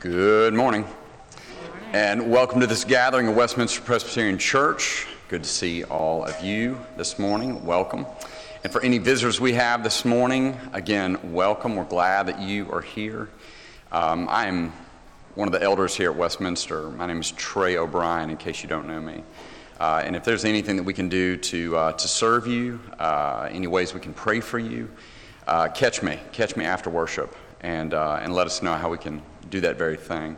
Good morning, and welcome to this gathering of Westminster Presbyterian Church. Good to see all of you this morning. Welcome. And for any visitors we have this morning, again, welcome. We're glad that you are here. I am one of the elders here at Westminster. My name is Trey O'Brien, in case you don't know me. And if there's anything that we can do to serve you, any ways we can pray for you, catch me after worship. And let us know how we can do that very thing.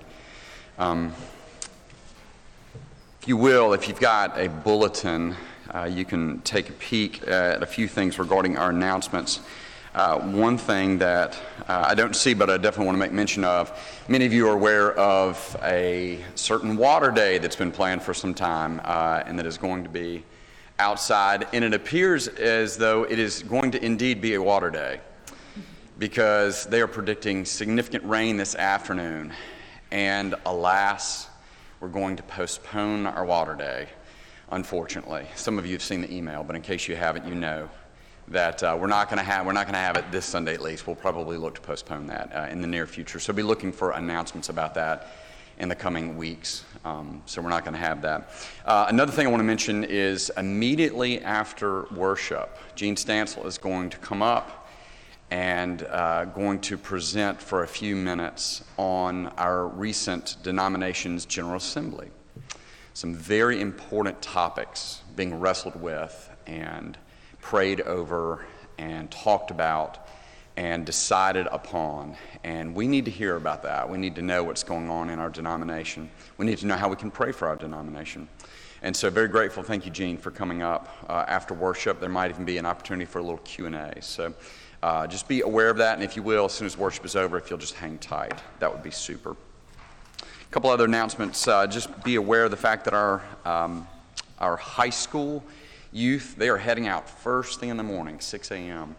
If you will, if you've got a bulletin, you can take a peek at a few things regarding our announcements. One thing that I don't see, but I definitely want to make mention of, many of you are aware of a certain water day that's been planned for some time, and that is going to be outside, and it appears as though it is going to indeed be a water day, because they are predicting significant rain this afternoon. And alas, we're going to postpone our water day, unfortunately. Some of you have seen the email, but in case you haven't, you know that we're not going to have it this Sunday at least. We'll probably look to postpone that in the near future. So be looking for announcements about that in the coming weeks. So we're not going to have that. Another thing I want to mention is immediately after worship, Gene Stancil is going to come up and going to present for a few minutes on our recent denomination's General Assembly. Some very important topics being wrestled with and prayed over and talked about and decided upon. And we need to hear about that. We need to know what's going on in our denomination. We need to know how we can pray for our denomination. And so very grateful. Thank you, Gene, for coming up after worship. There might even be an opportunity for a little Q&A. So just be aware of that, and if you will, as soon as worship is over, if you'll just hang tight, that would be super. A couple other announcements. Just be aware of the fact that our high school youth, they are heading out first thing in the morning, 6 a.m.,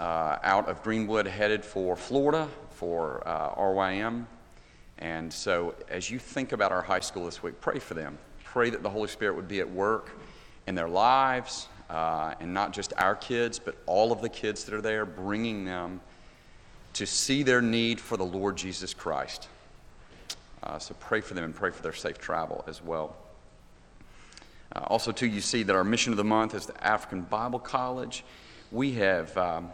out of Greenwood, headed for Florida for RYM. And so as you think about our high school this week, pray for them. Pray that the Holy Spirit would be at work in their lives, and not just our kids, but all of the kids that are there, bringing them to see their need for the Lord Jesus Christ. So pray for them and pray for their safe travel as well. Also, too, you see that our mission of the month is the African Bible College. We have,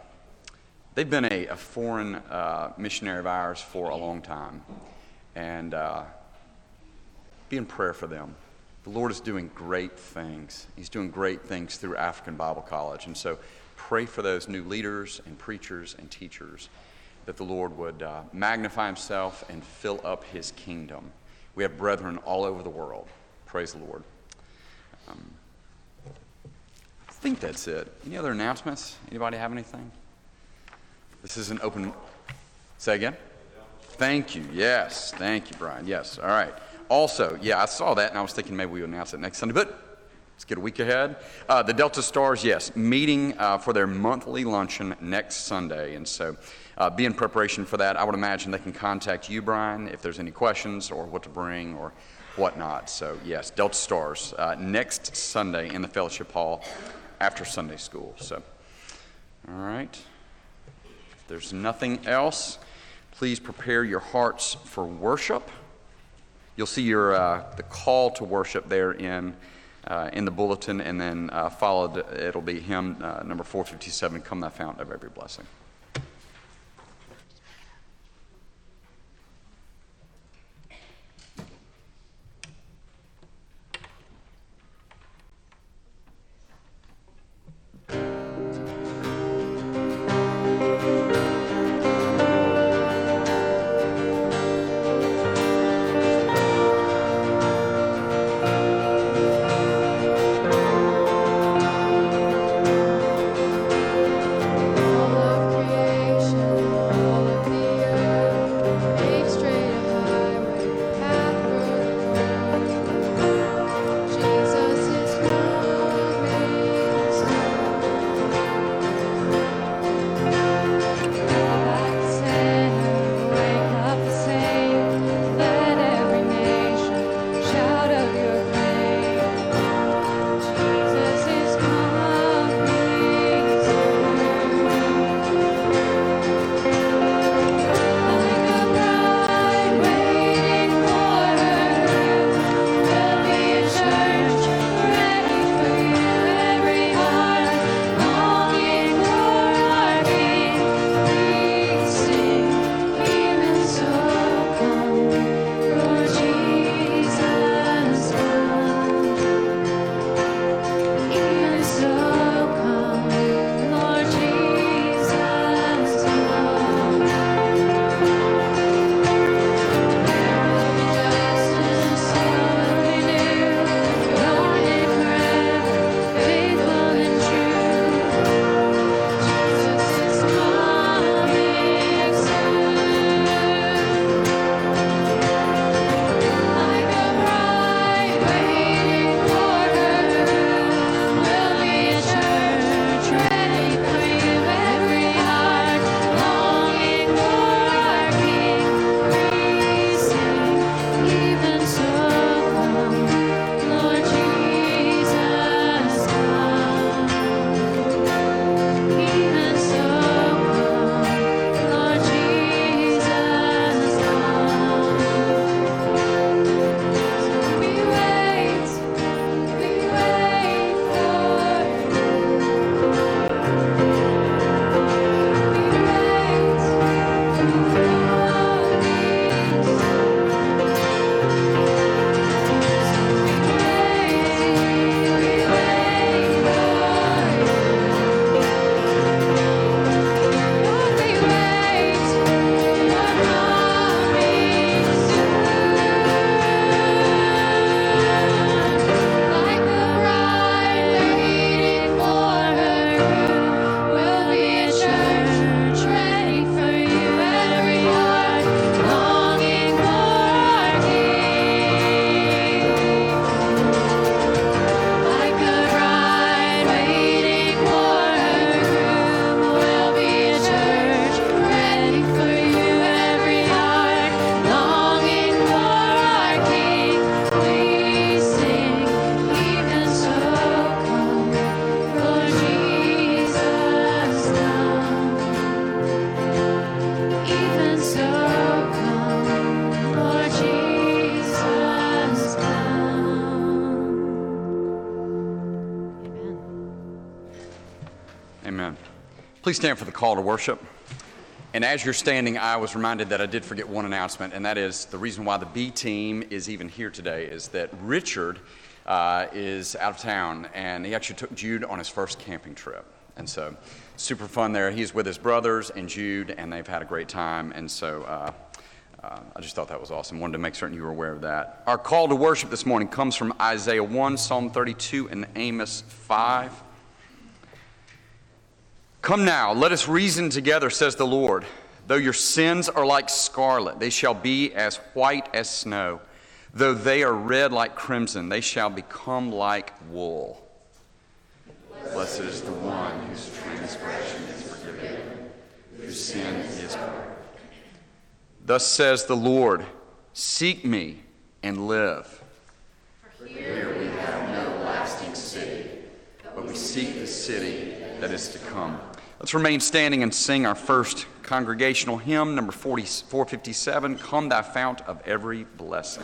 they've been a foreign missionary of ours for a long time. And be in prayer for them. The Lord is doing great things. He's doing great things through African Bible College. And so pray for those new leaders and preachers and teachers, that the Lord would magnify himself and fill up his kingdom. We have brethren all over the world. Praise the Lord. I think that's it. Any other announcements? Anybody have anything? This is an open... Say again? Thank you. Yes. Thank you, Brian. Yes. All right. Also, yeah, I saw that, and I was thinking maybe we would announce it next Sunday, but let's get a week ahead. The Delta Stars, yes, meeting for their monthly luncheon next Sunday, and so be in preparation for that. I would imagine they can contact you, Brian, if there's any questions or what to bring or whatnot. So, yes, Delta Stars next Sunday in the Fellowship Hall after Sunday school. So, all right. If there's nothing else, please prepare your hearts for worship. You'll see your the call to worship there in the bulletin, and then followed, it'll be hymn number 457, Come Thou Fount of Every Blessing. Please stand for the call to worship. And as you're standing, I was reminded that I did forget one announcement, and that is the reason why the B team is even here today is that Richard is out of town, and he actually took Jude on his first camping trip. And so super fun there. He's with his brothers and Jude, and they've had a great time. And so I just thought that was awesome. Wanted to make certain you were aware of that. Our call to worship this morning comes from Isaiah 1, Psalm 32, and Amos 5. Come now, let us reason together, says the Lord. Though your sins are like scarlet, they shall be as white as snow. Though they are red like crimson, they shall become like wool. Blessed is the one whose transgression is forgiven, whose sin is covered. Thus says the Lord, seek me and live. For here we have no lasting city, but we seek the city that is to come. Let's remain standing and sing our first congregational hymn, number 457, Come Thou Fount of Every Blessing.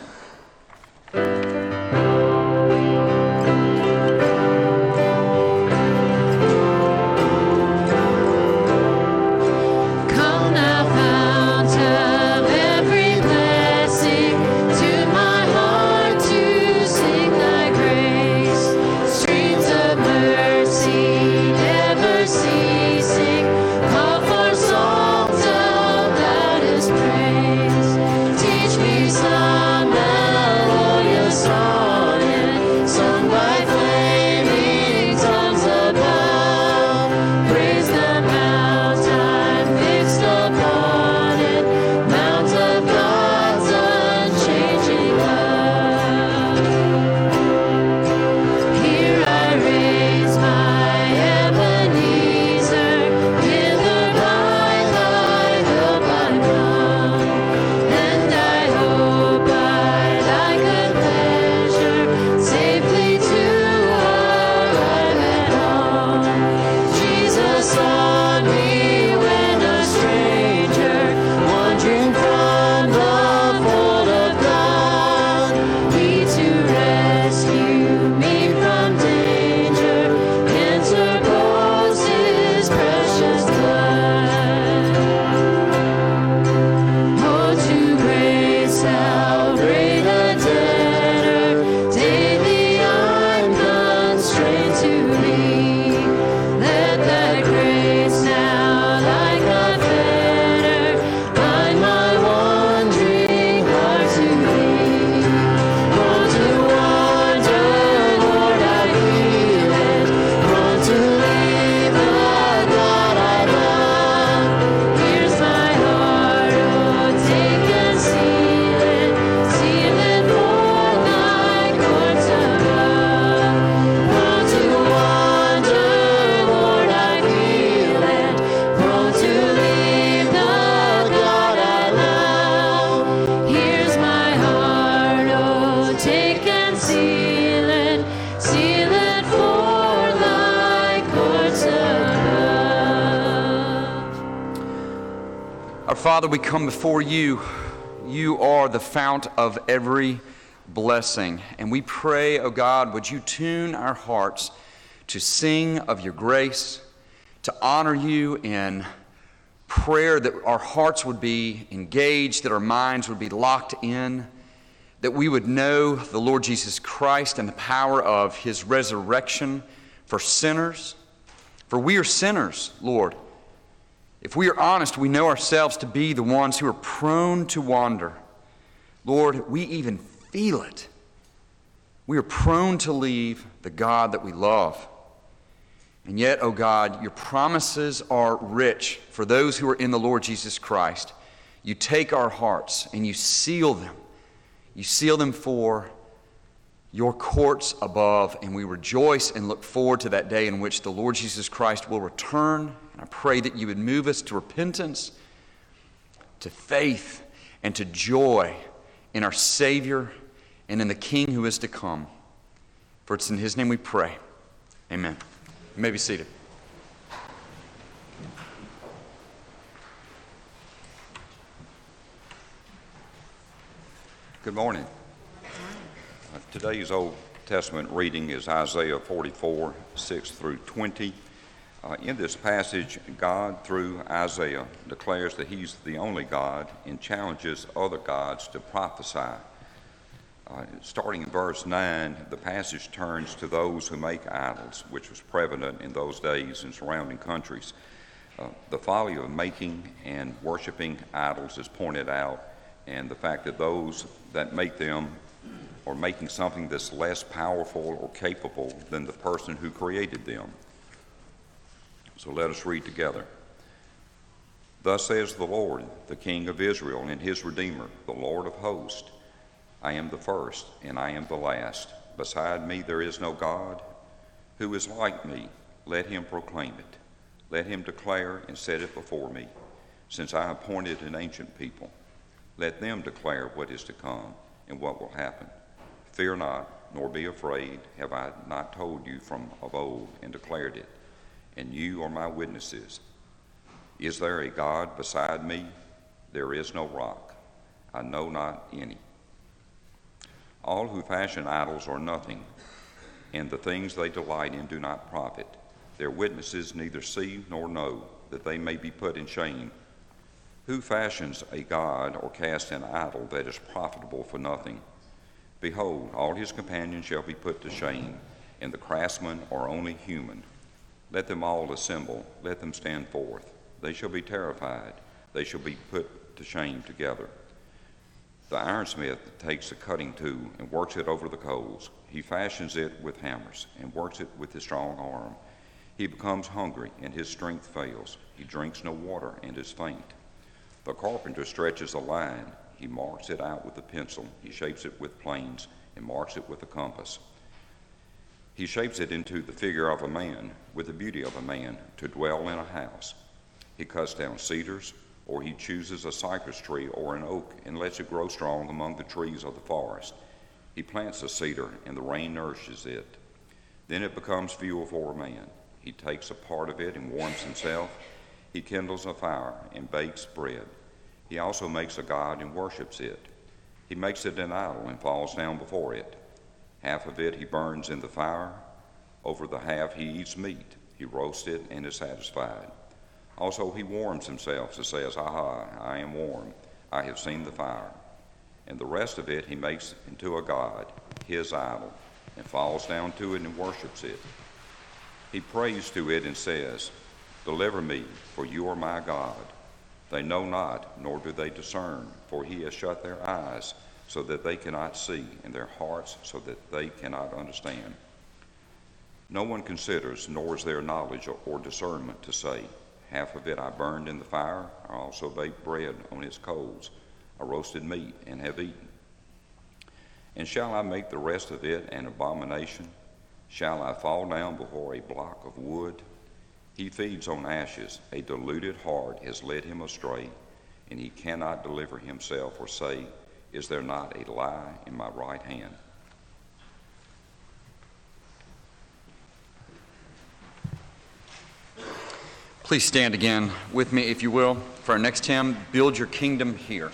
Father, we come before you. You are the fount of every blessing. And we pray, oh God, would you tune our hearts to sing of your grace, to honor you in prayer, that our hearts would be engaged, that our minds would be locked in, that we would know the Lord Jesus Christ and the power of his resurrection for sinners. For we are sinners, Lord. If we are honest, we know ourselves to be the ones who are prone to wander. Lord, we even feel it. We are prone to leave the God that we love. And yet, oh God, your promises are rich for those who are in the Lord Jesus Christ. You take our hearts and you seal them. You seal them for your courts above, and we rejoice and look forward to that day in which the Lord Jesus Christ will return. And I pray that you would move us to repentance, to faith, and to joy in our Savior and in the King who is to come. For it's in his name we pray. Amen. You may be seated. Good morning. Today's Old Testament reading is Isaiah 44, 6 through 20. In this passage, God, through Isaiah, declares that he's the only God and challenges other gods to prophesy. Starting in verse 9, the passage turns to those who make idols, which was prevalent in those days in surrounding countries. The folly of making and worshiping idols is pointed out, and the fact that those that make them are making something that's less powerful or capable than the person who created them. So let us read together. Thus says the Lord, the King of Israel and his Redeemer, the Lord of hosts, I am the first and I am the last. Beside me there is no God. Who is like me? Let him proclaim it. Let him declare and set it before me. Since I appointed an ancient people, let them declare what is to come and what will happen. Fear not, nor be afraid. Have I not told you from of old and declared it? And you are my witnesses. Is there a God beside me? There is no rock. I know not any. All who fashion idols are nothing, and the things they delight in do not profit. Their witnesses neither see nor know, that they may be put in shame. Who fashions a god or casts an idol that is profitable for nothing? Behold, all his companions shall be put to shame, and the craftsmen are only human. Let them all assemble, let them stand forth. They shall be terrified, they shall be put to shame together. The ironsmith takes a cutting tool and works it over the coals. He fashions it with hammers and works it with his strong arm. He becomes hungry and his strength fails. He drinks no water and is faint. The carpenter stretches a line. He marks it out with a pencil. He shapes it with planes and marks it with a compass. He shapes it into the figure of a man with the beauty of a man to dwell in a house. He cuts down cedars, or he chooses a cypress tree or an oak and lets it grow strong among the trees of the forest. He plants a cedar, and the rain nourishes it. Then it becomes fuel for a man. He takes a part of it and warms himself. He kindles a fire and bakes bread. He also makes a god and worships it. He makes it an idol and falls down before it. Half of it he burns in the fire. Over the half he eats meat. He roasts it and is satisfied. Also he warms himself and says, Aha, I am warm, I have seen the fire. And the rest of it he makes into a god, his idol, and falls down to it and worships it. He prays to it and says, Deliver me, for you are my God. They know not, nor do they discern, for he has shut their eyes so that they cannot see, and their hearts so that they cannot understand. No one considers, nor is there knowledge or discernment to say, Half of it I burned in the fire, I also baked bread on its coals. I roasted meat and have eaten. And shall I make the rest of it an abomination? Shall I fall down before a block of wood? He feeds on ashes. A deluded heart has led him astray, and he cannot deliver himself or say, Is there not a lie in my right hand? Please stand again with me, if you will, for our next hymn, Build Your Kingdom Here.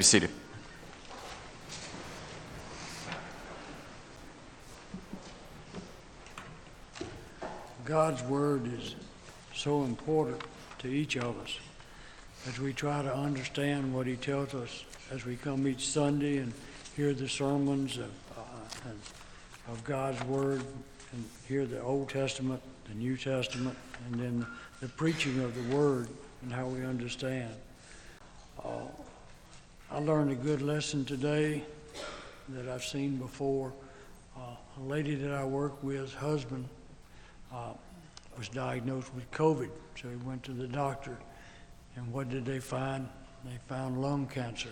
be seated. God's Word is so important to each of us as we try to understand what He tells us as we come each Sunday and hear the sermons of God's Word and hear the Old Testament, the New Testament, and then the preaching of the Word and how we understand. I learned a good lesson today that I've seen before. A lady that I work with, husband, was diagnosed with COVID, so he went to the doctor. And what did they find? They found lung cancer.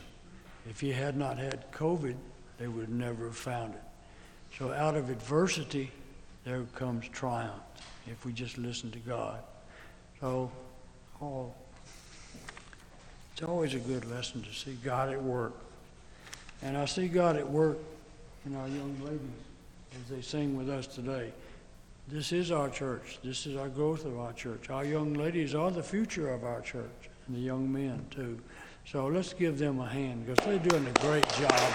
If he had not had COVID, they would never have found it. So out of adversity, there comes triumph, if we just listen to God. So, it's always a good lesson to see God at work. And I see God at work in our young ladies as they sing with us today. This is our church. This is our growth of our church. Our young ladies are the future of our church, and the young men, too. So let's give them a hand, because they're doing a great job.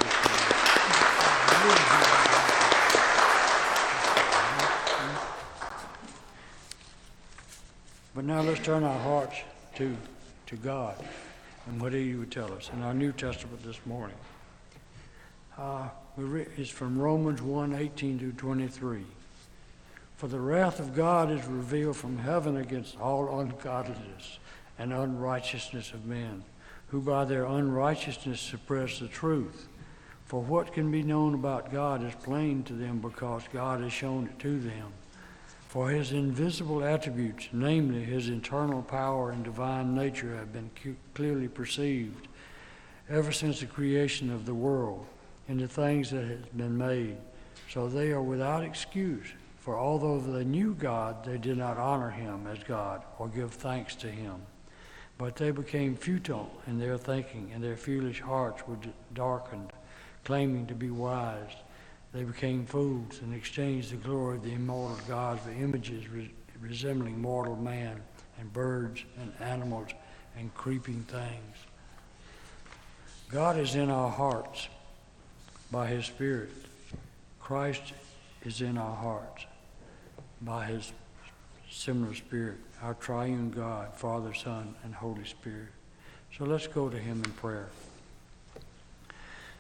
But now let's turn our hearts to God and what He would tell us in our New Testament this morning. It's from Romans 1:18 through 23. For the wrath of God is revealed from heaven against all ungodliness and unrighteousness of men, who by their unrighteousness suppress the truth. For what can be known about God is plain to them, because God has shown it to them. For His invisible attributes, namely His internal power and divine nature, have been clearly perceived ever since the creation of the world and the things that have been made. So they are without excuse. For although they knew God, they did not honor Him as God or give thanks to Him. But they became futile in their thinking, and their foolish hearts were darkened, claiming to be wise. They became fools and exchanged the glory of the immortal gods for images resembling mortal man and birds and animals and creeping things. God is in our hearts by His Spirit. Christ is in our hearts by His similar Spirit, our triune God, Father, Son, and Holy Spirit. So let's go to Him in prayer.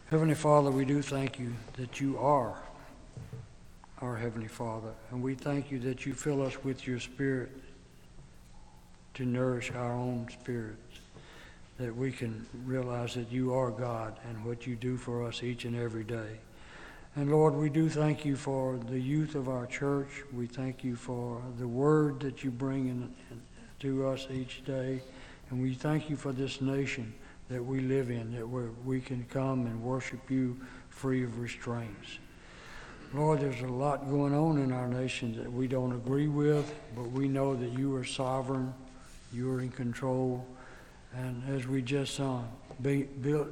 Heavenly Father, we do thank You that You are our Heavenly Father, and we thank You that You fill us with Your Spirit to nourish our own spirits, that we can realize that You are God and what You do for us each and every day. And Lord, we do thank You for the youth of our church. We thank You for the word that You bring to us each day. And we thank You for this nation that we live in, that we can come and worship You free of restraints. Lord, there's a lot going on in our nation that we don't agree with, but we know that You are sovereign, You are in control. And as we just sung, build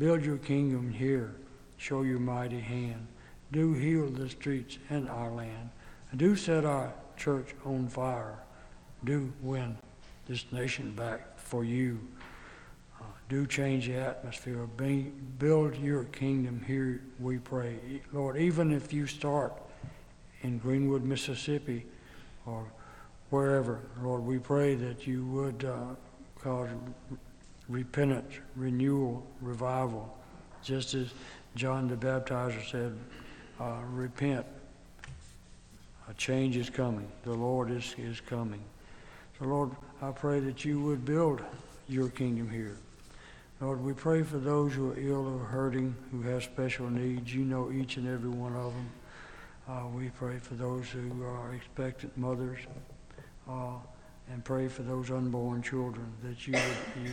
Your kingdom here. Show Your mighty hand. Do heal the streets and our land. Do set our church on fire. Do win this nation back for You. Do change the atmosphere. Build Your kingdom here, we pray. Lord, even if You start in Greenwood, Mississippi, or wherever, Lord, we pray that You would cause repentance, renewal, revival, just as John the Baptizer said, repent, a change is coming. The Lord is coming. So Lord, I pray that You would build Your kingdom here. Lord, we pray for those who are ill or hurting, who have special needs. You know each and every one of them. We pray for those who are expectant mothers, and pray for those unborn children, that You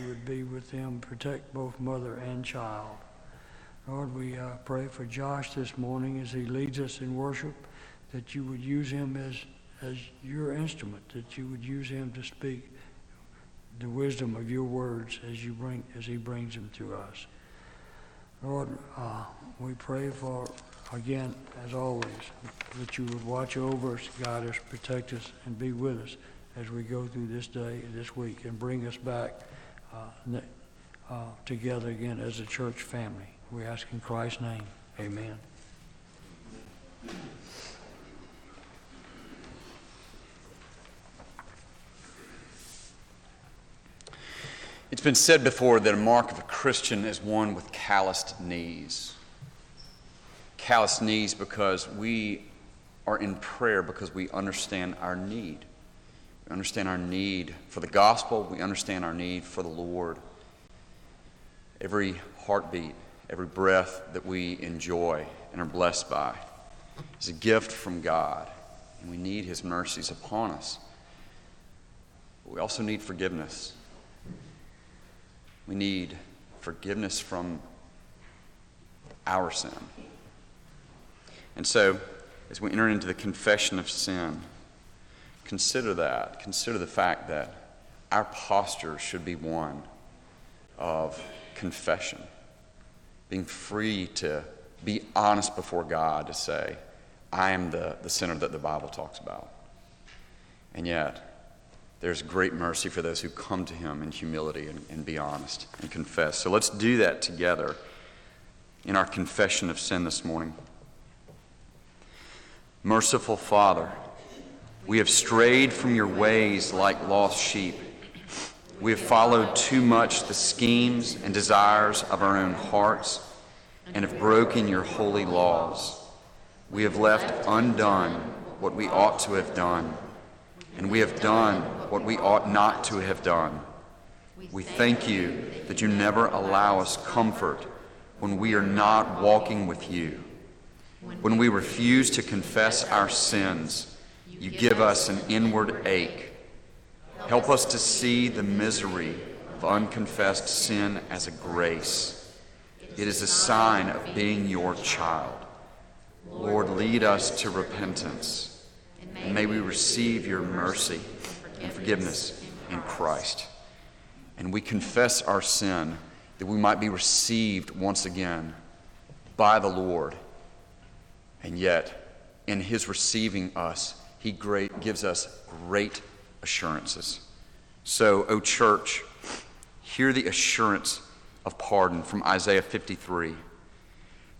would be with them, protect both mother and child. Lord, we pray for Josh this morning as he leads us in worship, that You would use him as Your instrument, that You would use him to speak the wisdom of Your words as he brings them to us. Lord, we pray for, again, as always, that You would watch over us, guide us, protect us, and be with us as we go through this day, this week, and bring us back together again as a church family. We ask in Christ's name. Amen. It's been said before that a mark of a Christian is one with calloused knees. Calloused knees because we are in prayer because we understand our need. We understand our need for the gospel. We understand our need for the Lord. Every heartbeat, every breath that we enjoy and are blessed by is a gift from God, and we need His mercies upon us. But we also need forgiveness. We need forgiveness from our sin. And so, as we enter into the confession of sin, consider that. Consider the fact that our posture should be one of confession, being free to be honest before God, to say, I am the sinner that the Bible talks about. And yet, there's great mercy for those who come to Him in humility and be honest and confess. So let's do that together in our confession of sin this morning. Merciful Father, we have strayed from your ways like lost sheep. We have followed too much the schemes and desires of our own hearts and have broken your holy laws. We have left undone what we ought to have done, and we have done what we ought not to have done. We thank you that you never allow us comfort when we are not walking with you. When we refuse to confess our sins, you give us an inward ache. Help us to see the misery of unconfessed sin as a grace. It is a sign of being your child. Lord, lead us to repentance, and may we receive your mercy and forgiveness in Christ. And we confess our sin that we might be received once again by the Lord. And yet, in His receiving us, He gives us great assurances. So, O church, hear the assurance of pardon from Isaiah 53.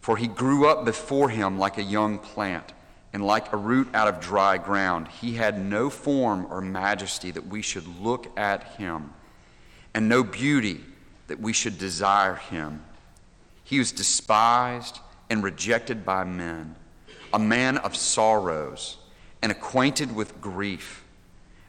For he grew up before him like a young plant, and like a root out of dry ground. He had no form or majesty that we should look at him, and no beauty that we should desire him. He was despised and rejected by men, a man of sorrows and acquainted with grief,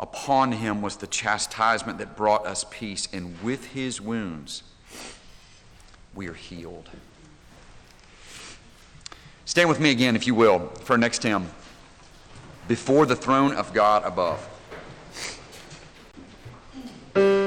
Upon him was the chastisement that brought us peace, and with his wounds we are healed. Stand with me again, if you will, for our next hymn, Before the Throne of God Above. Oh,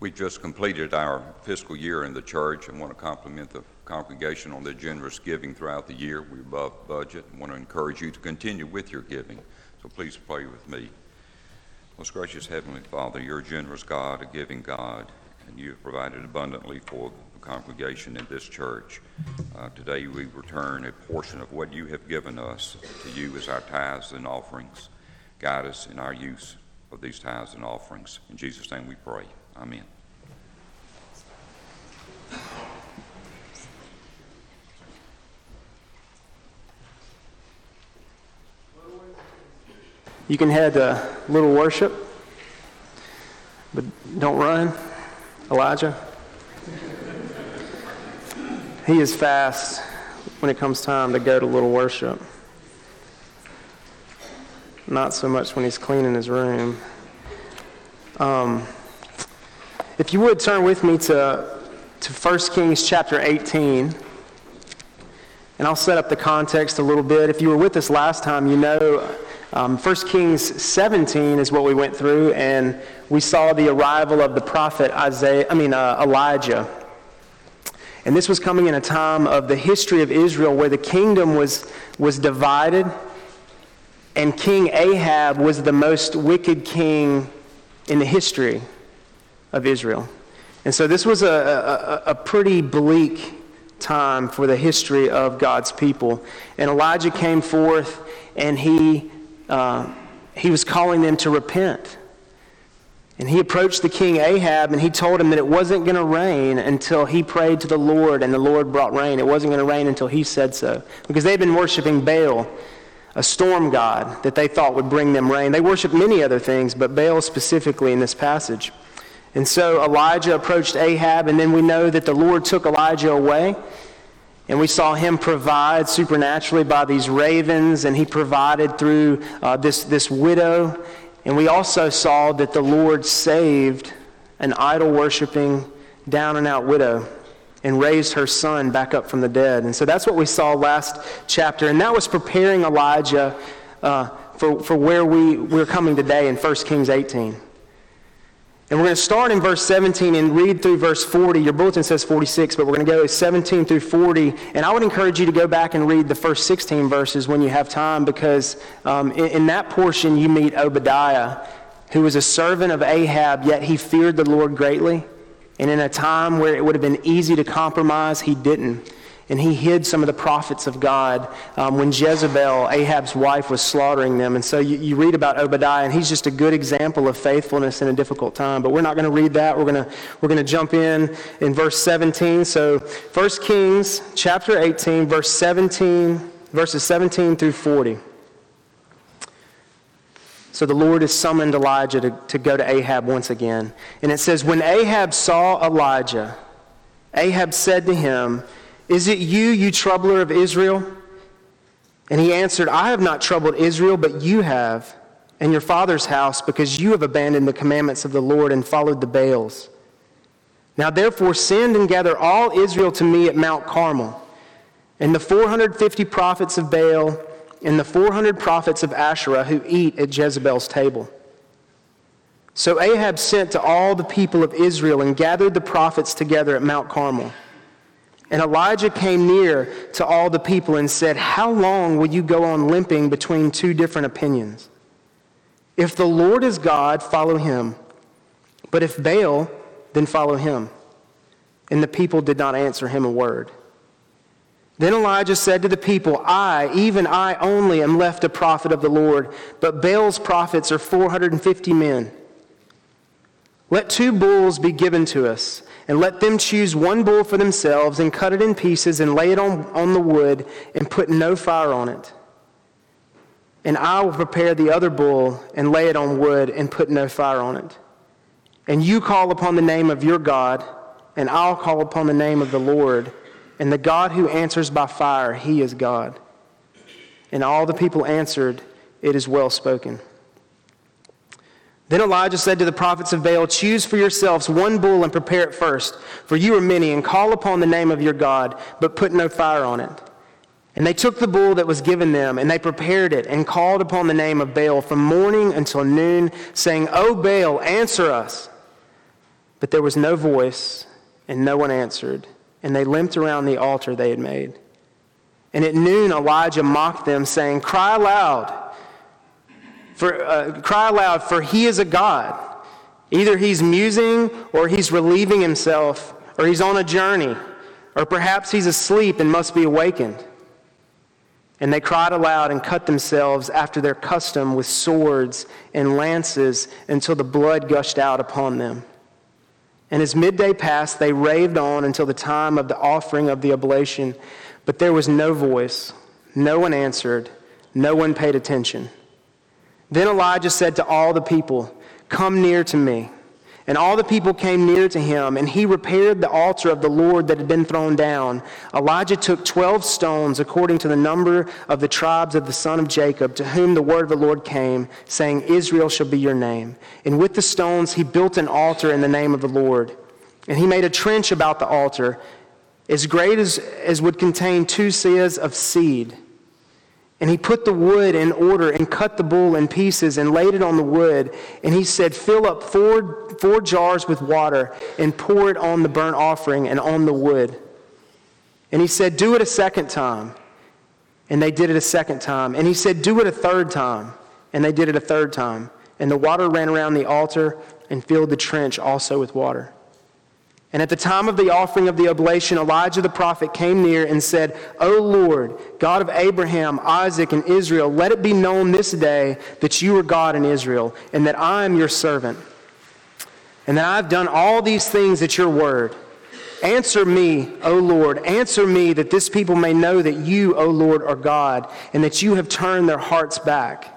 We just completed our fiscal year in the church and want to compliment the congregation on their generous giving throughout the year. We're above budget and want to encourage you to continue with your giving. So please pray with me. Most gracious Heavenly Father, you're a generous God, a giving God, and you've provided abundantly for the congregation in this church. Today we return a portion of what you have given us to you as our tithes and offerings. Guide us in our use of these tithes and offerings. In Jesus' name we pray. Amen. You can head a little worship, but don't run, Elijah. He is fast when it comes time to go to little worship. Not so much when he's cleaning his room. If you would turn with me to 1 Kings chapter 18. And I'll set up the context a little bit. If you were with us last time, you know 1 Kings 17 is what we went through, and we saw the arrival of the prophet Elijah. And this was coming in a time of the history of Israel where the kingdom was divided, and King Ahab was the most wicked king in the history of Israel. And so this was a pretty bleak time for the history of God's people. And Elijah came forth, and he was calling them to repent. And he approached the king Ahab, and he told him that it wasn't going to rain until he prayed to the Lord, and the Lord brought rain. It wasn't going to rain until he said so. Because they'd been worshiping Baal, a storm god that they thought would bring them rain. They worshiped many other things, but Baal specifically in this passage. And so Elijah approached Ahab, and then we know that the Lord took Elijah away, and we saw him provide supernaturally by these ravens, and he provided through this widow. And we also saw that the Lord saved an idol-worshiping, down-and-out widow and raised her son back up from the dead. And so that's what we saw last chapter, and that was preparing Elijah for where we're coming today in 1 Kings 18. And we're going to start in verse 17 and read through verse 40. Your bulletin says 46, but we're going to go 17 through 40. And I would encourage you to go back and read the first 16 verses when you have time, because in that portion you meet Obadiah, who was a servant of Ahab, yet he feared the Lord greatly. And in a time where it would have been easy to compromise, he didn't. And he hid some of the prophets of God when Jezebel, Ahab's wife, was slaughtering them. And so you read about Obadiah, and he's just a good example of faithfulness in a difficult time. But we're not going to read that. We're going to jump in verse 17. So 1 Kings chapter 18, verse 17, verses 17 through 40. So the Lord has summoned Elijah to go to Ahab once again. And it says, when Ahab saw Elijah, Ahab said to him, "Is it you troubler of Israel?" And he answered, "I have not troubled Israel, but you have, and your father's house, because you have abandoned the commandments of the Lord and followed the Baals. Now therefore send and gather all Israel to me at Mount Carmel, and the 450 prophets of Baal, and the 400 prophets of Asherah who eat at Jezebel's table." So Ahab sent to all the people of Israel and gathered the prophets together at Mount Carmel. And Elijah came near to all the people and said, "How long will you go on limping between two different opinions? If the Lord is God, follow him. But if Baal, then follow him." And the people did not answer him a word. Then Elijah said to the people, "I, even I only, am left a prophet of the Lord, but Baal's prophets are 450 men. Let 2 bulls be given to us, and let them choose one bull for themselves and cut it in pieces and lay it on the wood and put no fire on it. And I will prepare the other bull and lay it on wood and put no fire on it. And you call upon the name of your God, and I'll call upon the name of the Lord. And the God who answers by fire, he is God." And all the people answered, "It is well spoken." Then Elijah said to the prophets of Baal, "Choose for yourselves one bull and prepare it first, for you are many, and call upon the name of your God, but put no fire on it." And they took the bull that was given them, and they prepared it, and called upon the name of Baal from morning until noon, saying, "O Baal, answer us." But there was no voice, and no one answered, and they limped around the altar they had made. And at noon Elijah mocked them, saying, Cry aloud, for he is a god. Either he's musing, or he's relieving himself, or he's on a journey, or perhaps he's asleep and must be awakened. And they cried aloud and cut themselves after their custom with swords and lances until the blood gushed out upon them. And as midday passed, they raved on until the time of the offering of the oblation. But there was no voice, no one answered, no one paid attention. Then Elijah said to all the people, "Come near to me." And all the people came near to him, and he repaired the altar of the Lord that had been thrown down. Elijah took 12 stones according to the number of the tribes of the son of Jacob, to whom the word of the Lord came, saying, "Israel shall be your name." And with the stones he built an altar in the name of the Lord. And he made a trench about the altar, as great as would contain 2 seahs of seed. And he put the wood in order and cut the bull in pieces and laid it on the wood. And he said, "Fill up four jars with water and pour it on the burnt offering and on the wood." And he said, "Do it a second time." And they did it a second time. And he said, "Do it a third time." And they did it a third time. And the water ran around the altar and filled the trench also with water. And at the time of the offering of the oblation, Elijah the prophet came near and said, "O Lord, God of Abraham, Isaac, and Israel, let it be known this day that you are God in Israel, and that I am your servant, and that I have done all these things at your word. Answer me, O Lord, answer me, that this people may know that you, O Lord, are God, and that you have turned their hearts back."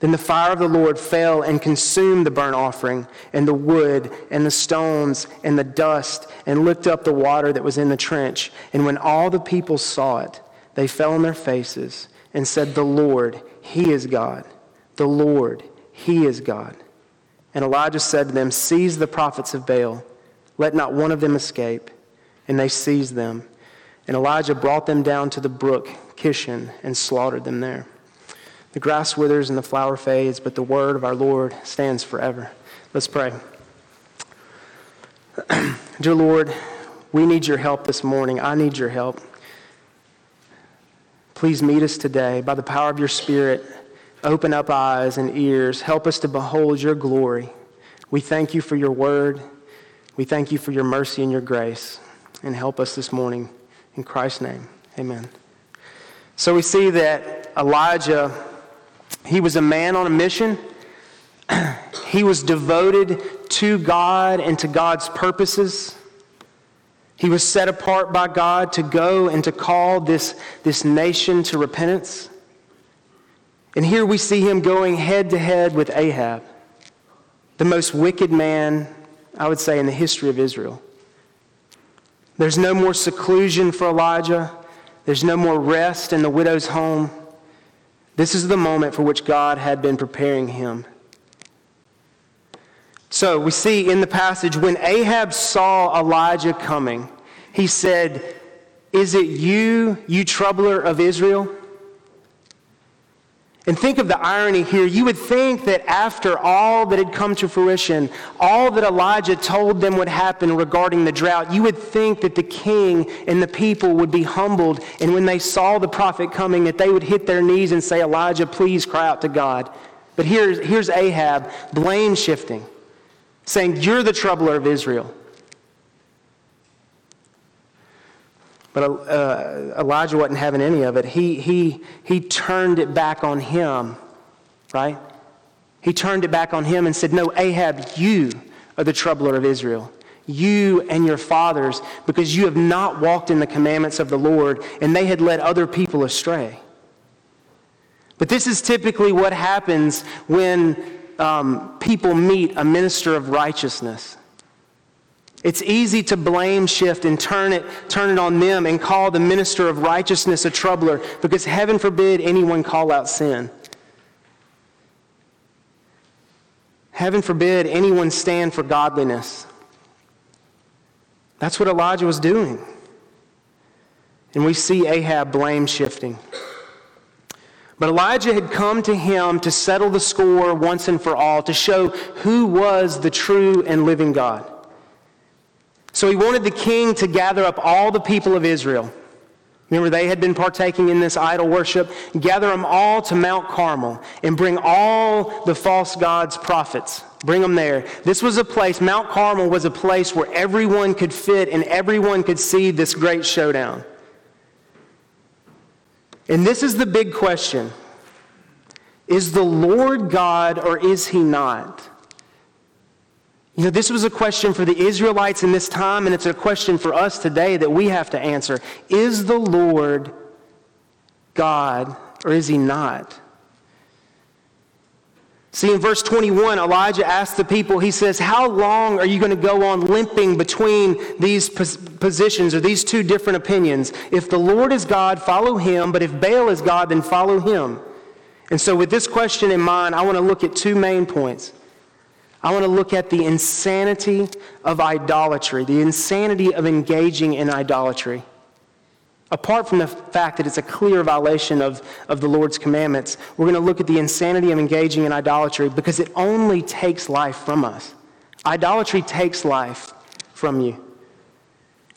Then the fire of the Lord fell and consumed the burnt offering and the wood and the stones and the dust, and licked up the water that was in the trench. And when all the people saw it, they fell on their faces and said, "The Lord, he is God. The Lord, he is God." And Elijah said to them, "Seize the prophets of Baal. Let not one of them escape." And they seized them. And Elijah brought them down to the brook Kishon and slaughtered them there. The grass withers and the flower fades, but the word of our Lord stands forever. Let's pray. Dear Lord, we need your help this morning. I need your help. Please meet us today by the power of your Spirit. Open up eyes and ears. Help us to behold your glory. We thank you for your word. We thank you for your mercy and your grace. And help us this morning. In Christ's name, amen. So we see that Elijah, he was a man on a mission. He was devoted to God and to God's purposes. He was set apart by God to go and to call this nation to repentance. And here we see him going head to head with Ahab, the most wicked man, I would say, in the history of Israel. There's no more seclusion for Elijah. There's no more rest in the widow's home. This is the moment for which God had been preparing him. So we see in the passage, when Ahab saw Elijah coming, he said, "Is it you, you troubler of Israel?" And think of the irony here. You would think that after all that had come to fruition, all that Elijah told them would happen regarding the drought, you would think that the king and the people would be humbled, and when they saw the prophet coming, that they would hit their knees and say, "Elijah, please cry out to God." But here's Ahab, blame shifting, saying, "You're the troubler of Israel." But Elijah wasn't having any of it. He turned it back on him, right? He turned it back on him and said, "No, Ahab, you are the troubler of Israel. You and your fathers, because you have not walked in the commandments of the Lord, and they had led other people astray." But this is typically what happens when people meet a minister of righteousness. It's easy to blame shift and turn it on them and call the minister of righteousness a troubler, because heaven forbid anyone call out sin. Heaven forbid anyone stand for godliness. That's what Elijah was doing. And we see Ahab blame shifting. But Elijah had come to him to settle the score once and for all, to show who was the true and living God. So he wanted the king to gather up all the people of Israel. Remember, they had been partaking in this idol worship. Gather them all to Mount Carmel and bring all the false gods' prophets. Bring them there. This was a place, Mount Carmel was a place where everyone could fit and everyone could see this great showdown. And this is the big question. Is the Lord God or is he not? You know, this was a question for the Israelites in this time, and it's a question for us today that we have to answer. Is the Lord God or is he not? See, in verse 21, Elijah asked the people, he says, how long are you going to go on limping between these positions or these two different opinions? If the Lord is God, follow him. But if Baal is God, then follow him. And so with this question in mind, I want to look at two main points. I want to look at the insanity of idolatry, the insanity of engaging in idolatry. Apart from the fact that it's a clear violation of the Lord's commandments, we're going to look at the insanity of engaging in idolatry because it only takes life from us. Idolatry takes life from you.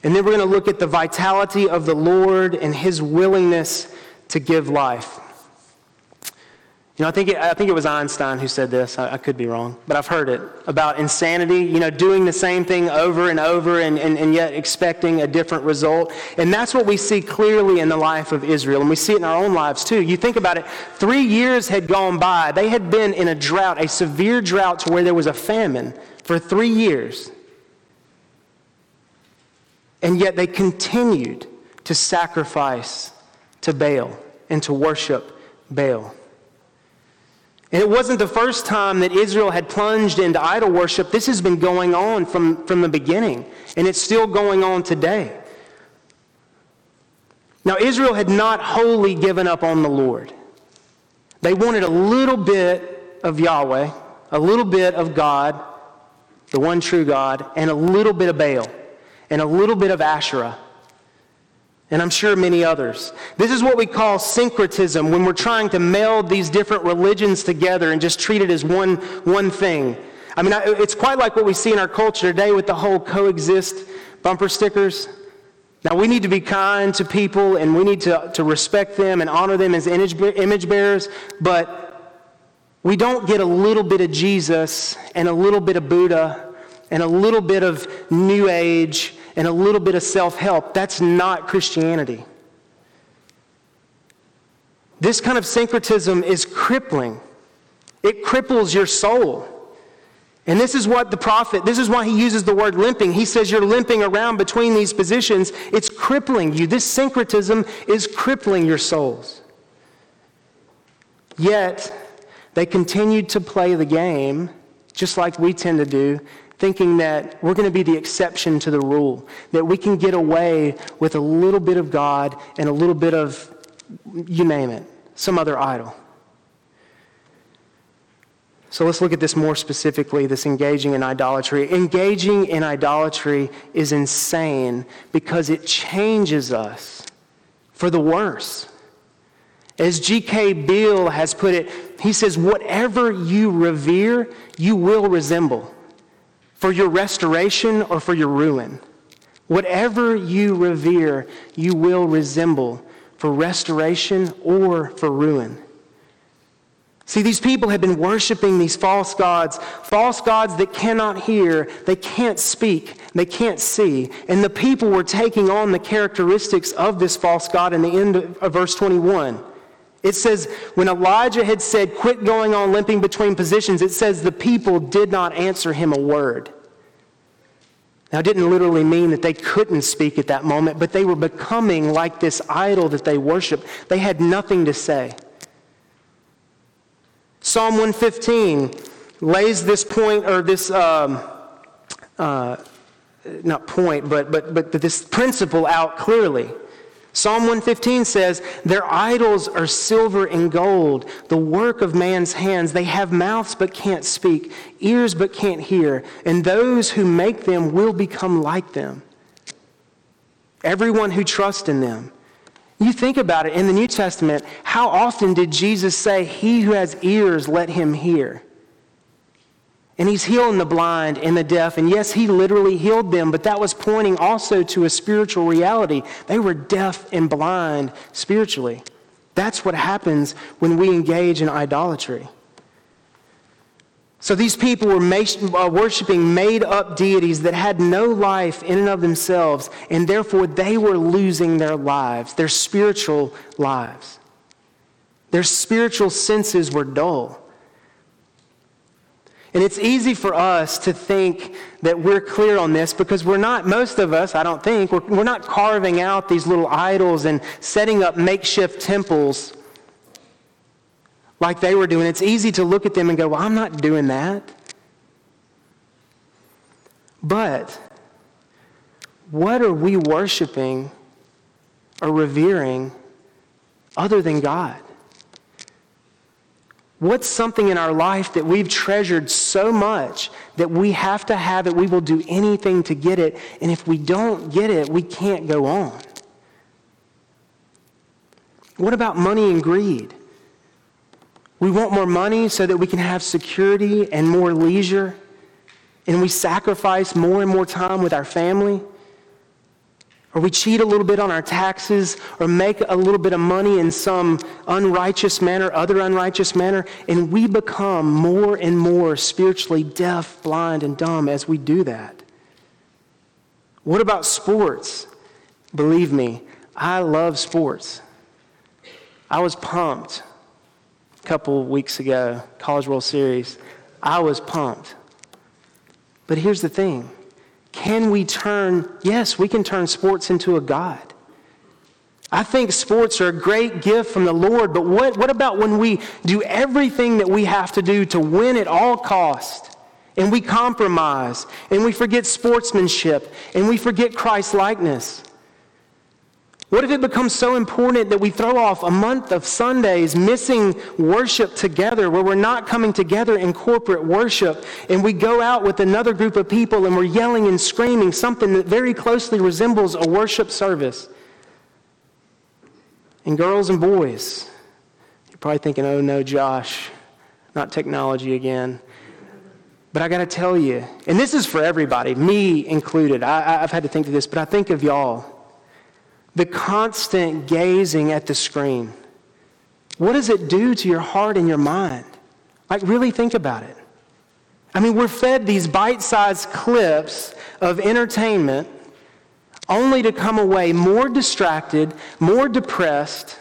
And then we're going to look at the vitality of the Lord and his willingness to give life. You know, I think it was Einstein who said this. I could be wrong, but I've heard it about insanity. You know, doing the same thing over and over and yet expecting a different result. And that's what we see clearly in the life of Israel. And we see it in our own lives too. You think about it. 3 years had gone by. They had been in a drought, a severe drought to where there was a famine for 3 years. And yet they continued to sacrifice to Baal and to worship Baal. And it wasn't the first time that Israel had plunged into idol worship. This has been going on from the beginning, and it's still going on today. Now, Israel had not wholly given up on the Lord. They wanted a little bit of Yahweh, a little bit of God, the one true God, and a little bit of Baal, and a little bit of Asherah. And I'm sure many others. This is what we call syncretism, when we're trying to meld these different religions together and just treat it as one thing. I mean, it's quite like what we see in our culture today with the whole coexist bumper stickers. Now, we need to be kind to people, and we need to respect them and honor them as image bearers, but we don't get a little bit of Jesus and a little bit of Buddha and a little bit of New Age and a little bit of self-help. That's not Christianity. This kind of syncretism is crippling. It cripples your soul. And this is what the prophet, this is why he uses the word limping. He says you're limping around between these positions. It's crippling you. This syncretism is crippling your souls. Yet, they continued to play the game, just like we tend to do, thinking that we're going to be the exception to the rule, that we can get away with a little bit of God and a little bit of, you name it, some other idol. So let's look at this more specifically, this engaging in idolatry. Engaging in idolatry is insane because it changes us for the worse. As G.K. Beale has put it, he says, whatever you revere, you will resemble. For your restoration or for your ruin. Whatever you revere, you will resemble for restoration or for ruin. See, these people have been worshiping these false gods that cannot hear, they can't speak, they can't see. And the people were taking on the characteristics of this false god in the end of verse 21. It says, when Elijah had said, quit going on limping between positions, it says the people did not answer him a word. Now, it didn't literally mean that they couldn't speak at that moment, but they were becoming like this idol that they worship. They had nothing to say. Psalm 115 lays this point, or this, not point, but this principle out clearly. Psalm 115 says, their idols are silver and gold, the work of man's hands. They have mouths but can't speak, ears but can't hear, and those who make them will become like them. Everyone who trusts in them. You think about it, in the New Testament, how often did Jesus say, he who has ears, let him hear? And he's healing the blind and the deaf. And yes, he literally healed them, but that was pointing also to a spiritual reality. They were deaf and blind spiritually. That's what happens when we engage in idolatry. So these people were worshiping made-up deities that had no life in and of themselves, and therefore they were losing their lives, their spiritual lives. Their spiritual senses were dull. And it's easy for us to think that we're clear on this because we're not, most of us, I don't think, we're not carving out these little idols and setting up makeshift temples like they were doing. It's easy to look at them and go, well, I'm not doing that. But what are we worshiping or revering other than God? What's something in our life that we've treasured so much that we have to have it, we will do anything to get it, and if we don't get it, we can't go on? What about money and greed? We want more money so that we can have security and more leisure, and we sacrifice more and more time with our family. Or we cheat a little bit on our taxes or make a little bit of money in some unrighteous manner, other unrighteous manner, and we become more and more spiritually deaf, blind, and dumb as we do that. What about sports? Believe me, I love sports. I was pumped a couple weeks ago, College World Series. I was pumped. But here's the thing. Can we turn, yes, we can turn sports into a god. I think sports are a great gift from the Lord, but what about when we do everything that we have to do to win at all cost, and we compromise, and we forget sportsmanship, and we forget Christ-likeness? What if it becomes so important that we throw off a month of Sundays missing worship together, where we're not coming together in corporate worship, and we go out with another group of people and we're yelling and screaming, something that very closely resembles a worship service? And girls and boys, you're probably thinking, oh no, Josh, not technology again. But I got to tell you, and this is for everybody, me included, I've had to think of this, but I think of y'all. The constant gazing at the screen. What does it do to your heart and your mind? Like, really think about it. I mean, we're fed these bite-sized clips of entertainment only to come away more distracted, more depressed,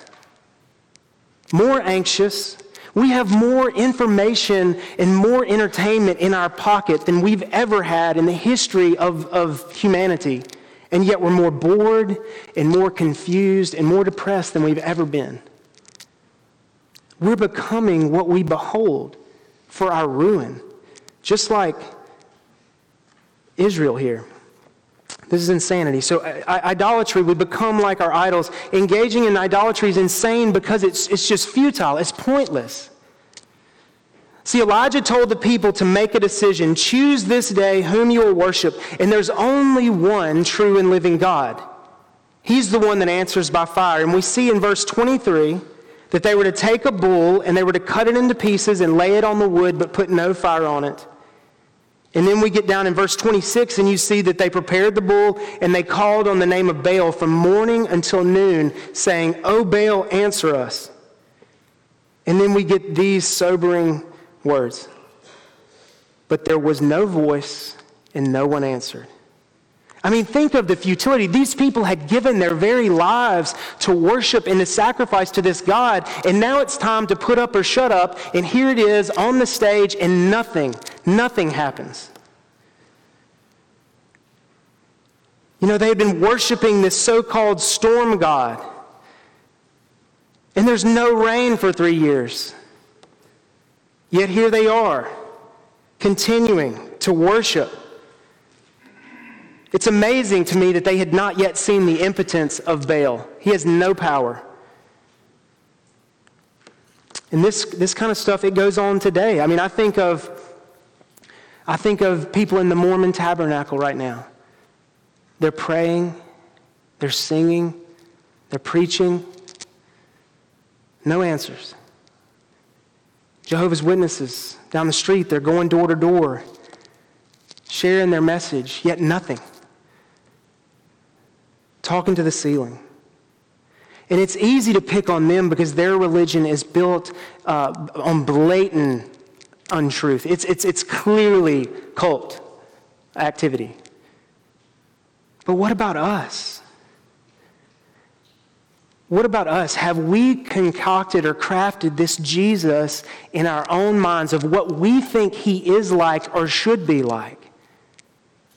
more anxious. We have more information and more entertainment in our pocket than we've ever had in the history of humanity. And yet we're more bored and more confused and more depressed than we've ever been. We're becoming what we behold for our ruin, just like Israel here. This is insanity. So idolatry, we become like our idols. Engaging in idolatry is insane because it's just futile. It's pointless. See, Elijah told the people to make a decision. Choose this day whom you will worship. And there's only one true and living God. He's the one that answers by fire. And we see in verse 23 that they were to take a bull and they were to cut it into pieces and lay it on the wood but put no fire on it. And then we get down in verse 26 and you see that they prepared the bull and they called on the name of Baal from morning until noon, saying, "O Baal, answer us." And then we get these sobering words. But there was no voice and no one answered. I mean, think of the futility. These people had given their very lives to worship and to sacrifice to this God, and now it's time to put up or shut up, and here it is on the stage, and nothing happens. You know, they had been worshiping this so-called storm god, and there's no rain for 3 years. Yet here they are, continuing to worship. It's amazing to me that they had not yet seen the impotence of Baal. He has no power. And this kind of stuff, it goes on today. I mean, I think of people in the Mormon tabernacle right now. They're praying, they're singing, they're preaching. No answers. Jehovah's Witnesses down the street, they're going door to door, sharing their message, yet nothing. Talking to the ceiling. And it's easy to pick on them because their religion is built on blatant untruth. It's clearly cult activity. But what about us? What about us? Have we concocted or crafted this Jesus in our own minds of what we think he is like or should be like?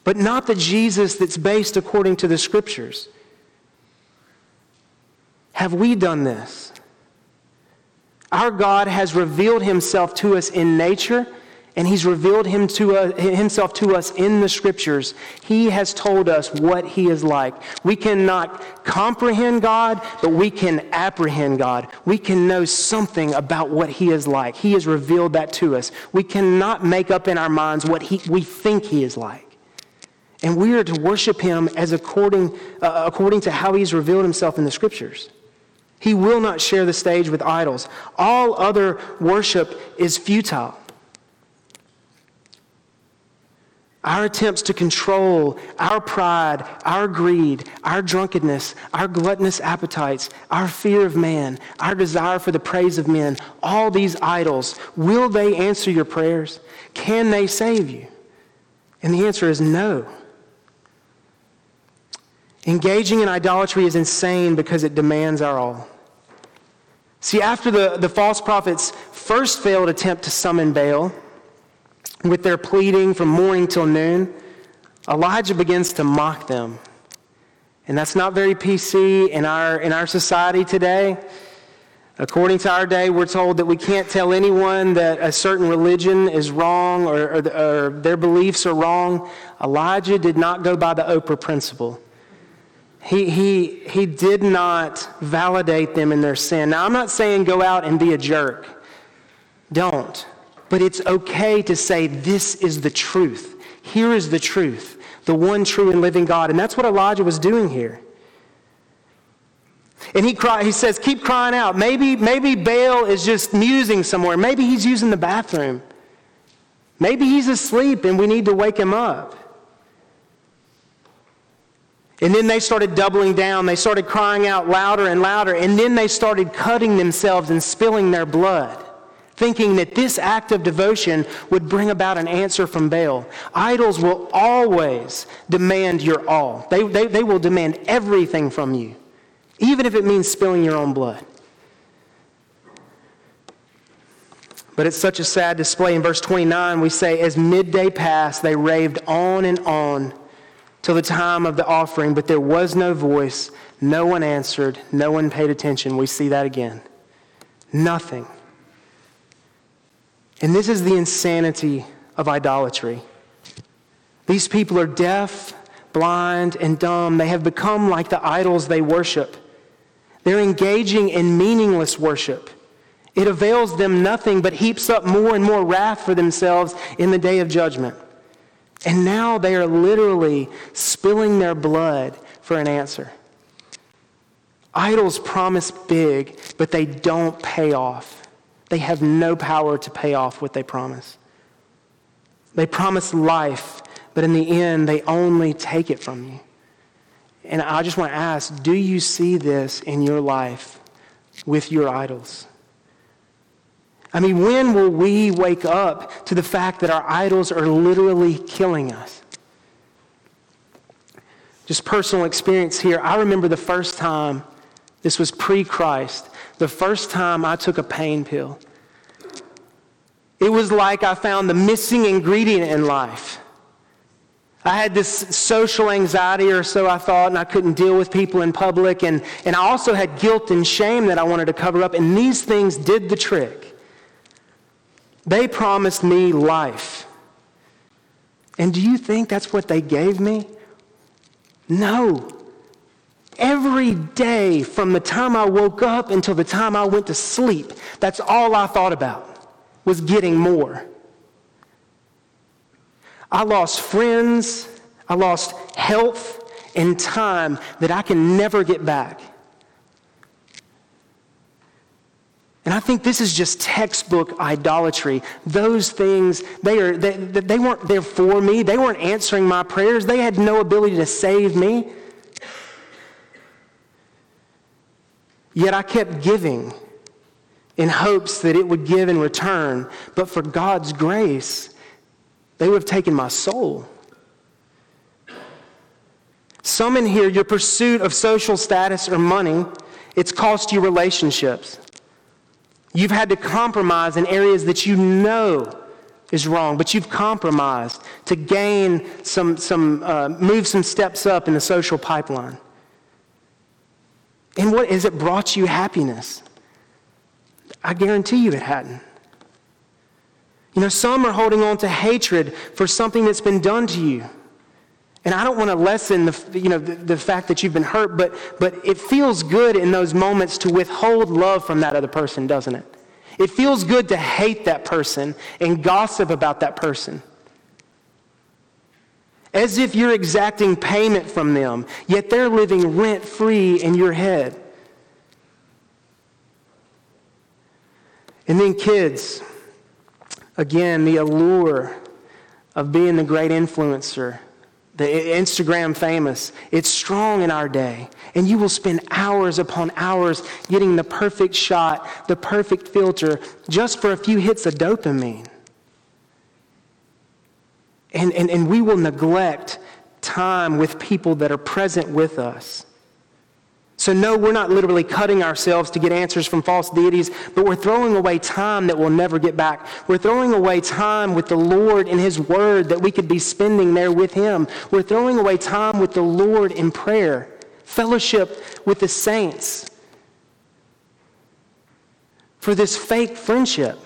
But not the Jesus that's based according to the Scriptures. Have we done this? Our God has revealed himself to us in nature, and he's revealed himself to us in the Scriptures. He has told us what he is like. We cannot comprehend God, but we can apprehend God. We can know something about what he is like. He has revealed that to us. We cannot make up in our minds what we think he is like. And we are to worship him as according to how he's revealed himself in the Scriptures. He will not share the stage with idols. All other worship is futile. Our attempts to control our pride, our greed, our drunkenness, our gluttonous appetites, our fear of man, our desire for the praise of men, all these idols, will they answer your prayers? Can they save you? And the answer is no. Engaging in idolatry is insane because it demands our all. See, after the false prophet's first failed attempt to summon Baal, with their pleading from morning till noon, Elijah begins to mock them. And that's not very PC in our society today. According to our day, we're told that we can't tell anyone that a certain religion is wrong or their beliefs are wrong. Elijah did not go by the Oprah principle. He did not validate them in their sin. Now, I'm not saying go out and be a jerk. Don't. But it's okay to say this is the truth. Here is the truth. The one true and living God. And that's what Elijah was doing here. And he says, keep crying out. Maybe Baal is just musing somewhere. Maybe he's using the bathroom. Maybe he's asleep and we need to wake him up. And then they started doubling down. They started crying out louder and louder. And then they started cutting themselves and spilling their blood, thinking that this act of devotion would bring about an answer from Baal. Idols will always demand your all. They will demand everything from you, even if it means spilling your own blood. But it's such a sad display. In verse 29, we say, as midday passed, they raved on and on till the time of the offering, but there was no voice, no one answered, no one paid attention. We see that again. Nothing. And this is the insanity of idolatry. These people are deaf, blind, and dumb. They have become like the idols they worship. They're engaging in meaningless worship. It avails them nothing but heaps up more and more wrath for themselves in the day of judgment. And now they are literally spilling their blood for an answer. Idols promise big, but they don't pay off. They have no power to pay off what they promise. They promise life, but in the end, they only take it from you. And I just want to ask, do you see this in your life with your idols? I mean, when will we wake up to the fact that our idols are literally killing us? Just personal experience here. I remember the first time, this was pre-Christ, the first time I took a pain pill. It was like I found the missing ingredient in life. I had this social anxiety, or so I thought, and I couldn't deal with people in public. And I also had guilt and shame that I wanted to cover up. And these things did the trick. They promised me life. And do you think that's what they gave me? No. Every day from the time I woke up until the time I went to sleep, that's all I thought about, was getting more. I lost friends, I lost health and time that I can never get back. And I think this is just textbook idolatry. Those things, they weren't there for me. They weren't answering my prayers. They had no ability to save me. Yet I kept giving in hopes that it would give in return. But for God's grace, they would have taken my soul. Some in here, your pursuit of social status or money, it's cost you relationships. You've had to compromise in areas that you know is wrong, but you've compromised to gain move some steps up in the social pipeline. And what is it brought you happiness? I guarantee you it hadn't. You know, some are holding on to hatred for something that's been done to you. And I don't want to lessen the fact that you've been hurt, but it feels good in those moments to withhold love from that other person, doesn't it? It feels good to hate that person and gossip about that person. As if you're exacting payment from them, yet they're living rent-free in your head. And then kids, again, the allure of being the great influencer, the Instagram famous, it's strong in our day. And you will spend hours upon hours getting the perfect shot, the perfect filter, just for a few hits of dopamine. And we will neglect time with people that are present with us. So no, we're not literally cutting ourselves to get answers from false deities, but we're throwing away time that we'll never get back. We're throwing away time with the Lord and His Word that we could be spending there with Him. We're throwing away time with the Lord in prayer, fellowship with the saints, for this fake friendship.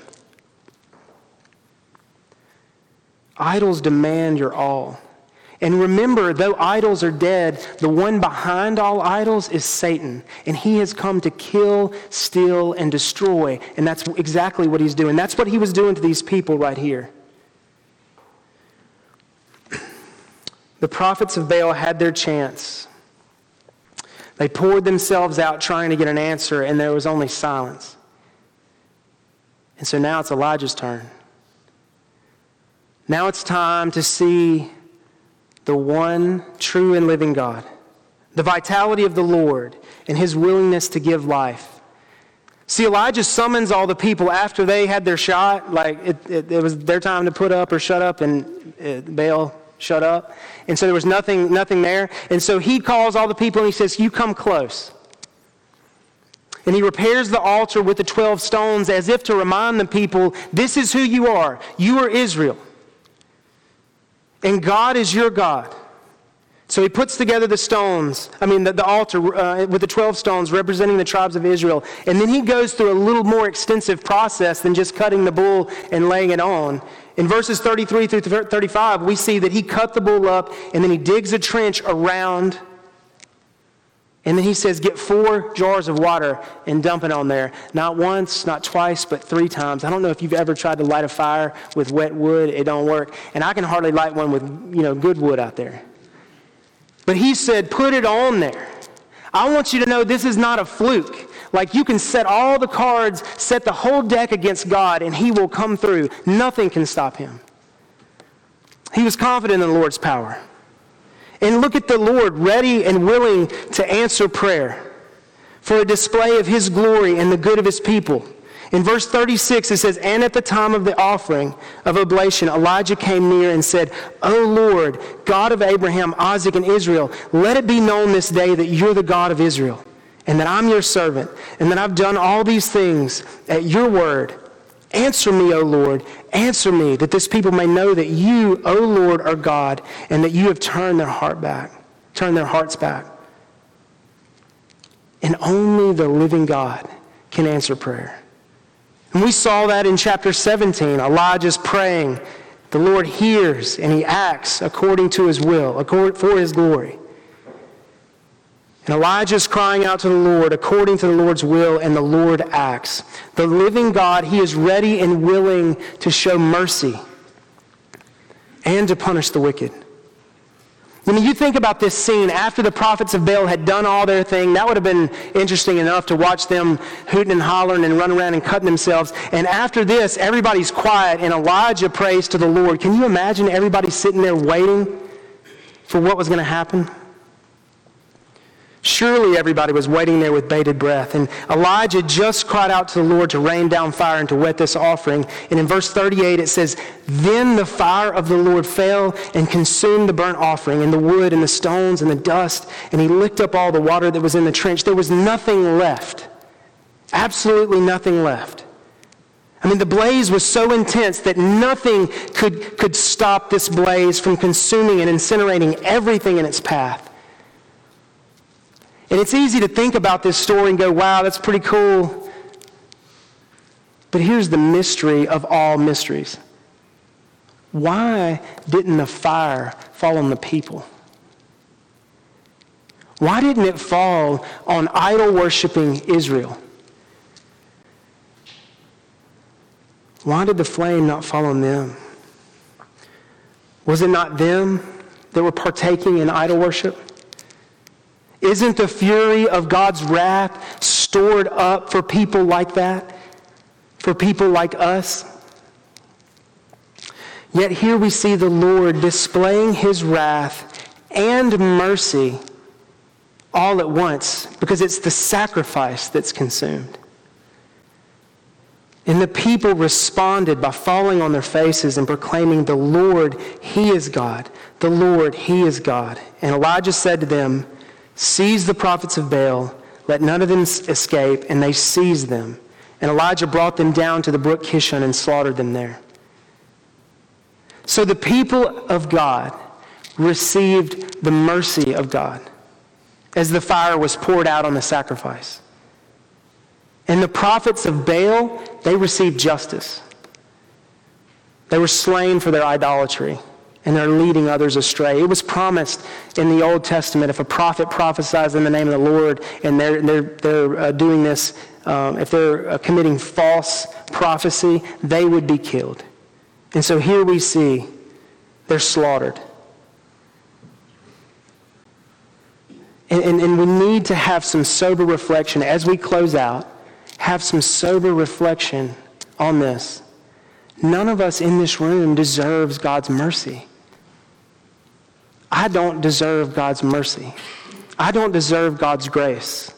Idols demand your all. And remember, though idols are dead, the one behind all idols is Satan. And he has come to kill, steal, and destroy. And that's exactly what he's doing. That's what he was doing to these people right here. The prophets of Baal had their chance. They poured themselves out trying to get an answer, and there was only silence. And so now it's Elijah's turn. Now it's time to see the one true and living God, the vitality of the Lord, and His willingness to give life. See, Elijah summons all the people after they had their shot. Like, it was their time to put up or shut up, and Baal shut up. And so there was nothing there. And so he calls all the people, and he says, "You come close." And he repairs the altar with the 12 stones as if to remind the people, this is who you are. You are Israel. And God is your God. So he puts together the altar with the 12 stones representing the tribes of Israel. And then he goes through a little more extensive process than just cutting the bull and laying it on. In verses 33 through 35, we see that he cut the bull up and then he digs a trench around. And then he says, get 4 jars of water and dump it on there. Not once, not twice, but 3 times. I don't know if you've ever tried to light a fire with wet wood. It don't work. And I can hardly light one with, good wood out there. But he said, put it on there. I want you to know this is not a fluke. Like, you can set all the cards, set the whole deck against God, and He will come through. Nothing can stop Him. He was confident in the Lord's power. And look at the Lord, ready and willing to answer prayer for a display of His glory and the good of His people. In verse 36, it says, "And at the time of the offering of oblation, Elijah came near and said, O Lord, God of Abraham, Isaac, and Israel, let it be known this day that You're the God of Israel, and that I'm Your servant, and that I've done all these things at Your word. Answer me, O Lord, answer me, that this people may know that You, O Lord, are God, and that You have turned their hearts back." And only the living God can answer prayer. And we saw that in chapter 17. Elijah's praying. The Lord hears and He acts according to His will, for His glory. And Elijah's crying out to the Lord according to the Lord's will, and the Lord acts. The living God, He is ready and willing to show mercy and to punish the wicked. I mean, you think about this scene after the prophets of Baal had done all their thing. That would have been interesting enough to watch them hooting and hollering and running around and cutting themselves. And after this, everybody's quiet and Elijah prays to the Lord. Can you imagine everybody sitting there waiting for what was going to happen? Surely everybody was waiting there with bated breath. And Elijah just cried out to the Lord to rain down fire and to wet this offering. And in verse 38 it says, "Then the fire of the Lord fell and consumed the burnt offering and the wood and the stones and the dust. And he licked up all the water that was in the trench." There was nothing left. Absolutely nothing left. I mean, the blaze was so intense that nothing could stop this blaze from consuming and incinerating everything in its path. And it's easy to think about this story and go, wow, that's pretty cool. But here's the mystery of all mysteries. Why didn't the fire fall on the people? Why didn't it fall on idol-worshiping Israel? Why did the flame not fall on them? Was it not them that were partaking in idol worship? Isn't the fury of God's wrath stored up for people like that? For people like us? Yet here we see the Lord displaying his wrath and mercy all at once, because it's the sacrifice that's consumed. And the people responded by falling on their faces and proclaiming, "The Lord, he is God. The Lord, he is God." And Elijah said to them, "Seize the prophets of Baal, let none of them escape," and they seized them. And Elijah brought them down to the brook Kishon and slaughtered them there. So the people of God received the mercy of God as the fire was poured out on the sacrifice. And the prophets of Baal, they received justice. They were slain for their idolatry, and they're leading others astray. It was promised in the Old Testament, if a prophet prophesies in the name of the Lord and they're doing this, if they're committing false prophecy, they would be killed. And so here we see they're slaughtered. And we need to have some sober reflection as we close out, have some sober reflection on this. None of us in this room deserves God's mercy. I don't deserve God's mercy. I don't deserve God's grace.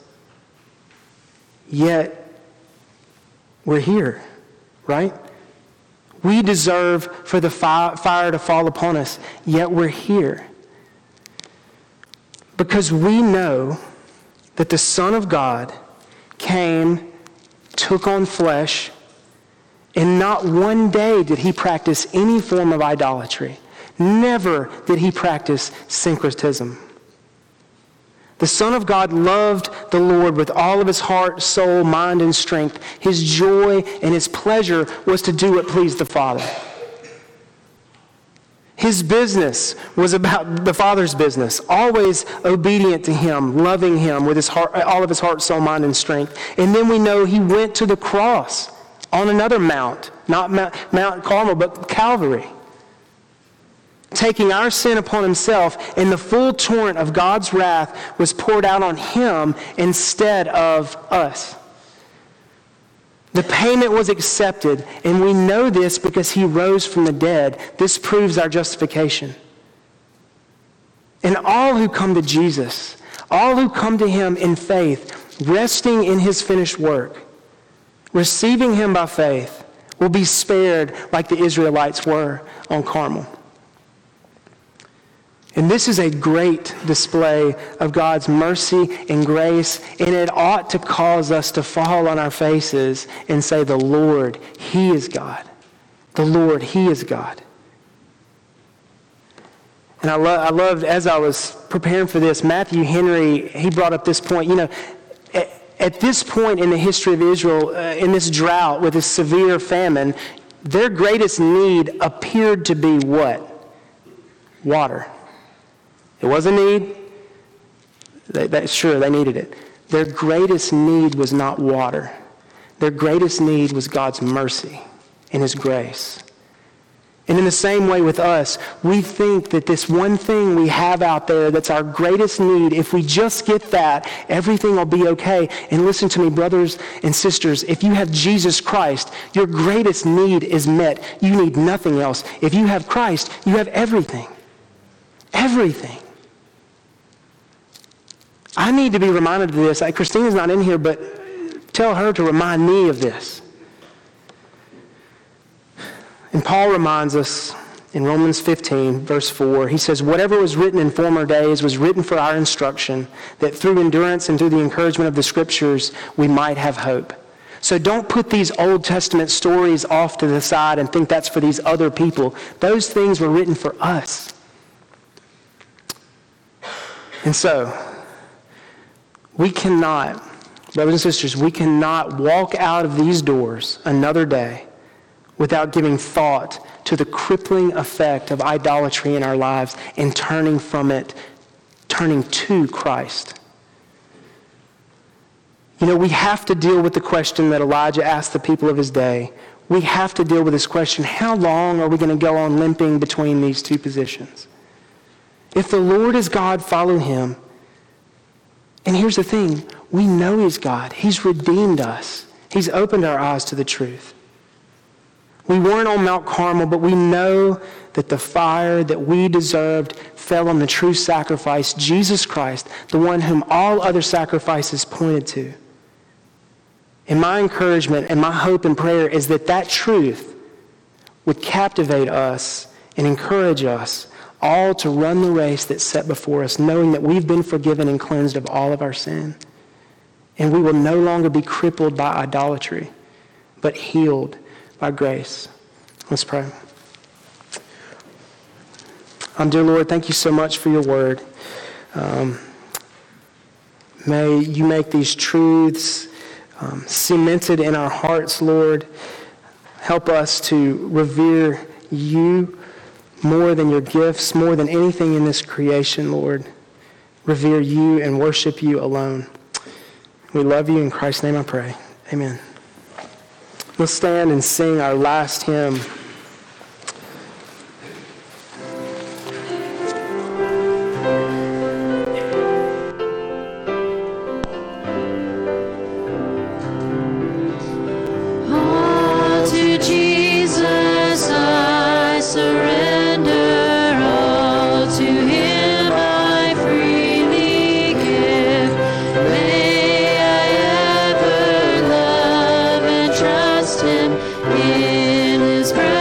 Yet, we're here, right? We deserve for the fire to fall upon us, yet we're here. Because we know that the Son of God came, took on flesh, and not one day did he practice any form of idolatry. Never did he practice syncretism. The Son of God loved the Lord with all of his heart, soul, mind, and strength. His joy and his pleasure was to do what pleased the Father. His business was about the Father's business, always obedient to him, loving him with his heart, all of his heart, soul, mind, and strength. And then we know he went to the cross on another mount, not Mount Carmel, but Calvary, taking our sin upon himself, and the full torrent of God's wrath was poured out on him instead of us. The payment was accepted, and we know this because he rose from the dead. This proves our justification. And all who come to Jesus, all who come to him in faith, resting in his finished work, receiving him by faith, will be spared like the Israelites were on Carmel. And this is a great display of God's mercy and grace, and it ought to cause us to fall on our faces and say, "The Lord, he is God. The Lord, he is God." And I loved, as I was preparing for this, Matthew Henry, he brought up this point. You know, at this point in the history of Israel, in this drought with this severe famine, their greatest need appeared to be what? Water. It was a need. They needed it. Their greatest need was not water. Their greatest need was God's mercy and his grace. And in the same way with us, we think that this one thing we have out there that's our greatest need, if we just get that, everything will be okay. And listen to me, brothers and sisters, if you have Jesus Christ, your greatest need is met. You need nothing else. If you have Christ, you have everything. Everything. I need to be reminded of this. Christina's not in here, but tell her to remind me of this. And Paul reminds us in Romans 15, verse 4, he says, whatever was written in former days was written for our instruction, that through endurance and through the encouragement of the Scriptures, we might have hope. So don't put these Old Testament stories off to the side and think that's for these other people. Those things were written for us. And so, we cannot, brothers and sisters, we cannot walk out of these doors another day without giving thought to the crippling effect of idolatry in our lives and turning from it, turning to Christ. You know, we have to deal with the question that Elijah asked the people of his day. We have to deal with this question, how long are we going to go on limping between these two positions? If the Lord is God, follow him. And here's the thing, we know he's God. He's redeemed us. He's opened our eyes to the truth. We weren't on Mount Carmel, but we know that the fire that we deserved fell on the true sacrifice, Jesus Christ, the one whom all other sacrifices pointed to. And my encouragement and my hope and prayer is that that truth would captivate us and encourage us all to run the race that's set before us, knowing that we've been forgiven and cleansed of all of our sin. And we will no longer be crippled by idolatry, but healed by grace. Let's pray. Dear Lord, thank you so much for your word. May you make these truths cemented in our hearts, Lord. Help us to revere you more than your gifts, more than anything in this creation, Lord. Revere you and worship you alone. We love you. In Christ's name I pray. Amen. Let's stand and sing our last hymn. In his breath.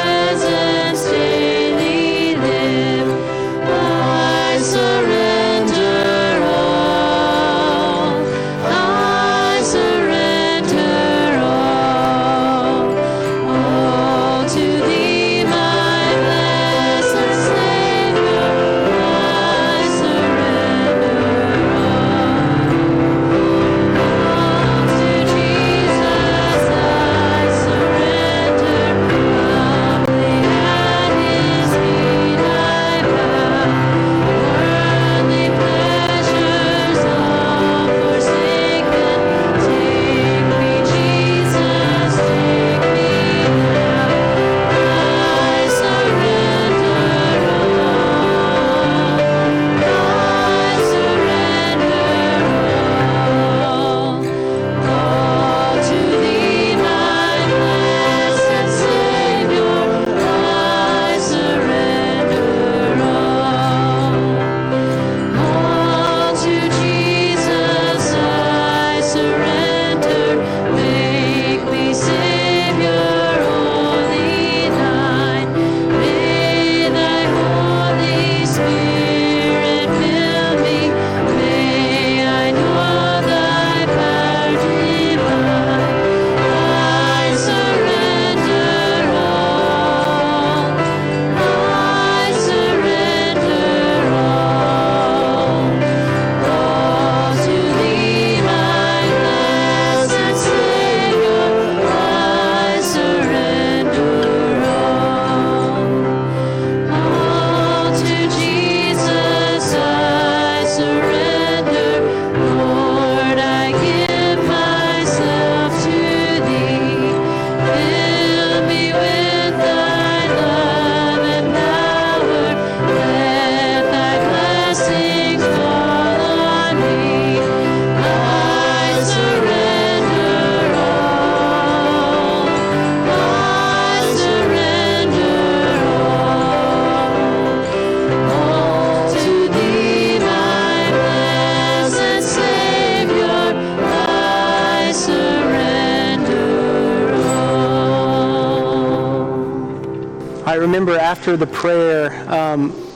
remember after the prayer,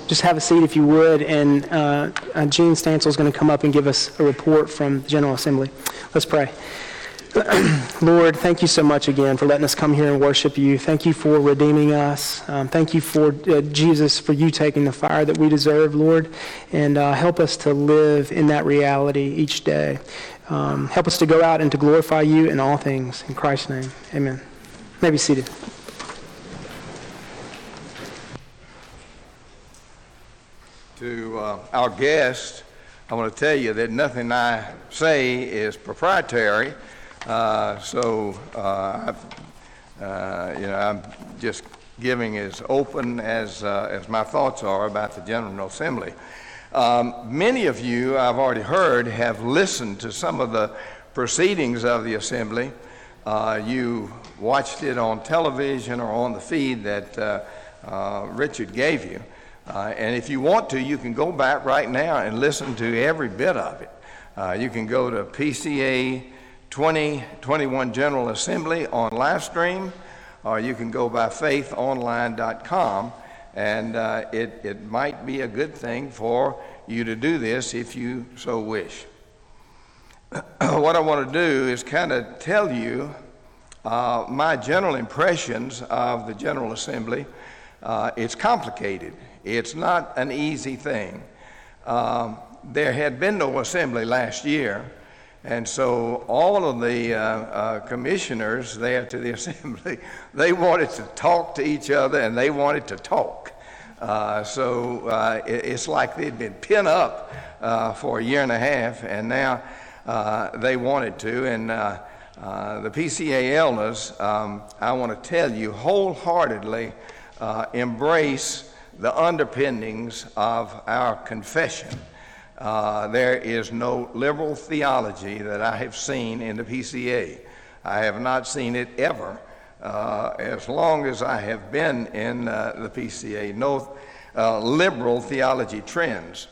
just have a seat if you would, and Gene Stancil is going to come up and give us a report from the General Assembly. Let's pray. Lord, thank you so much again for letting us come here and worship you. Thank you for redeeming us. Thank you for Jesus, for you taking the fire that we deserve, Lord, and help us to live in that reality each day. Help us to go out and to glorify you in all things. In Christ's name, amen. You may be seated. To our guest, I want to tell you that nothing I say is proprietary. So I'm just giving as open as my thoughts are about the General Assembly. Many of you, I've already heard, have listened to some of the proceedings of the Assembly. You watched it on television or on the feed that Richard gave you. And if you want to, you can go back right now and listen to every bit of it. You can go to PCA 2021 General Assembly on live stream, or you can go by faithonline.com, and it might be a good thing for you to do this if you so wish. What I want to do is kind of tell you my general impressions of the General Assembly. It's complicated. It's not an easy thing. There had been no assembly last year, and so all of the commissioners there to the assembly, they wanted to talk to each other, and they wanted to talk. So it's like they'd been pent up for a year and a half, and now they wanted to. And the PCA elders, I want to tell you, wholeheartedly embrace the underpinnings of our confession. There is no liberal theology that I have seen in the PCA. I have not seen it ever as long as I have been in the PCA. No liberal theology trends.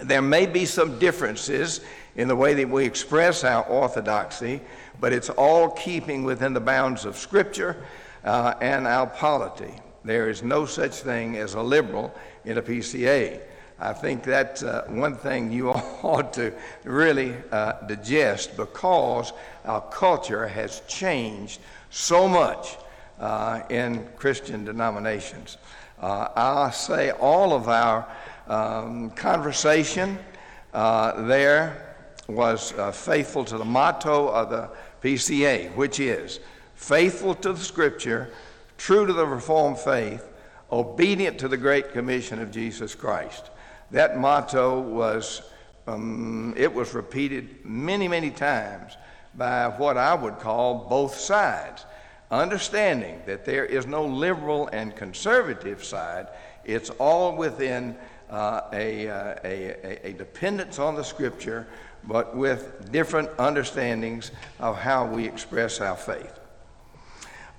There may be some differences in the way that we express our orthodoxy, but it's all keeping within the bounds of Scripture and our polity. There is no such thing as a liberal in a PCA. I think that's one thing you ought to really digest, because our culture has changed so much in Christian denominations. I say all of our conversation there was faithful to the motto of the PCA, which is faithful to the Scripture, true to the Reformed faith, obedient to the Great Commission of Jesus Christ. That motto was, it was repeated many, many times by what I would call both sides, understanding that there is no liberal and conservative side. It's all within a dependence on the Scripture, but with different understandings of how we express our faith.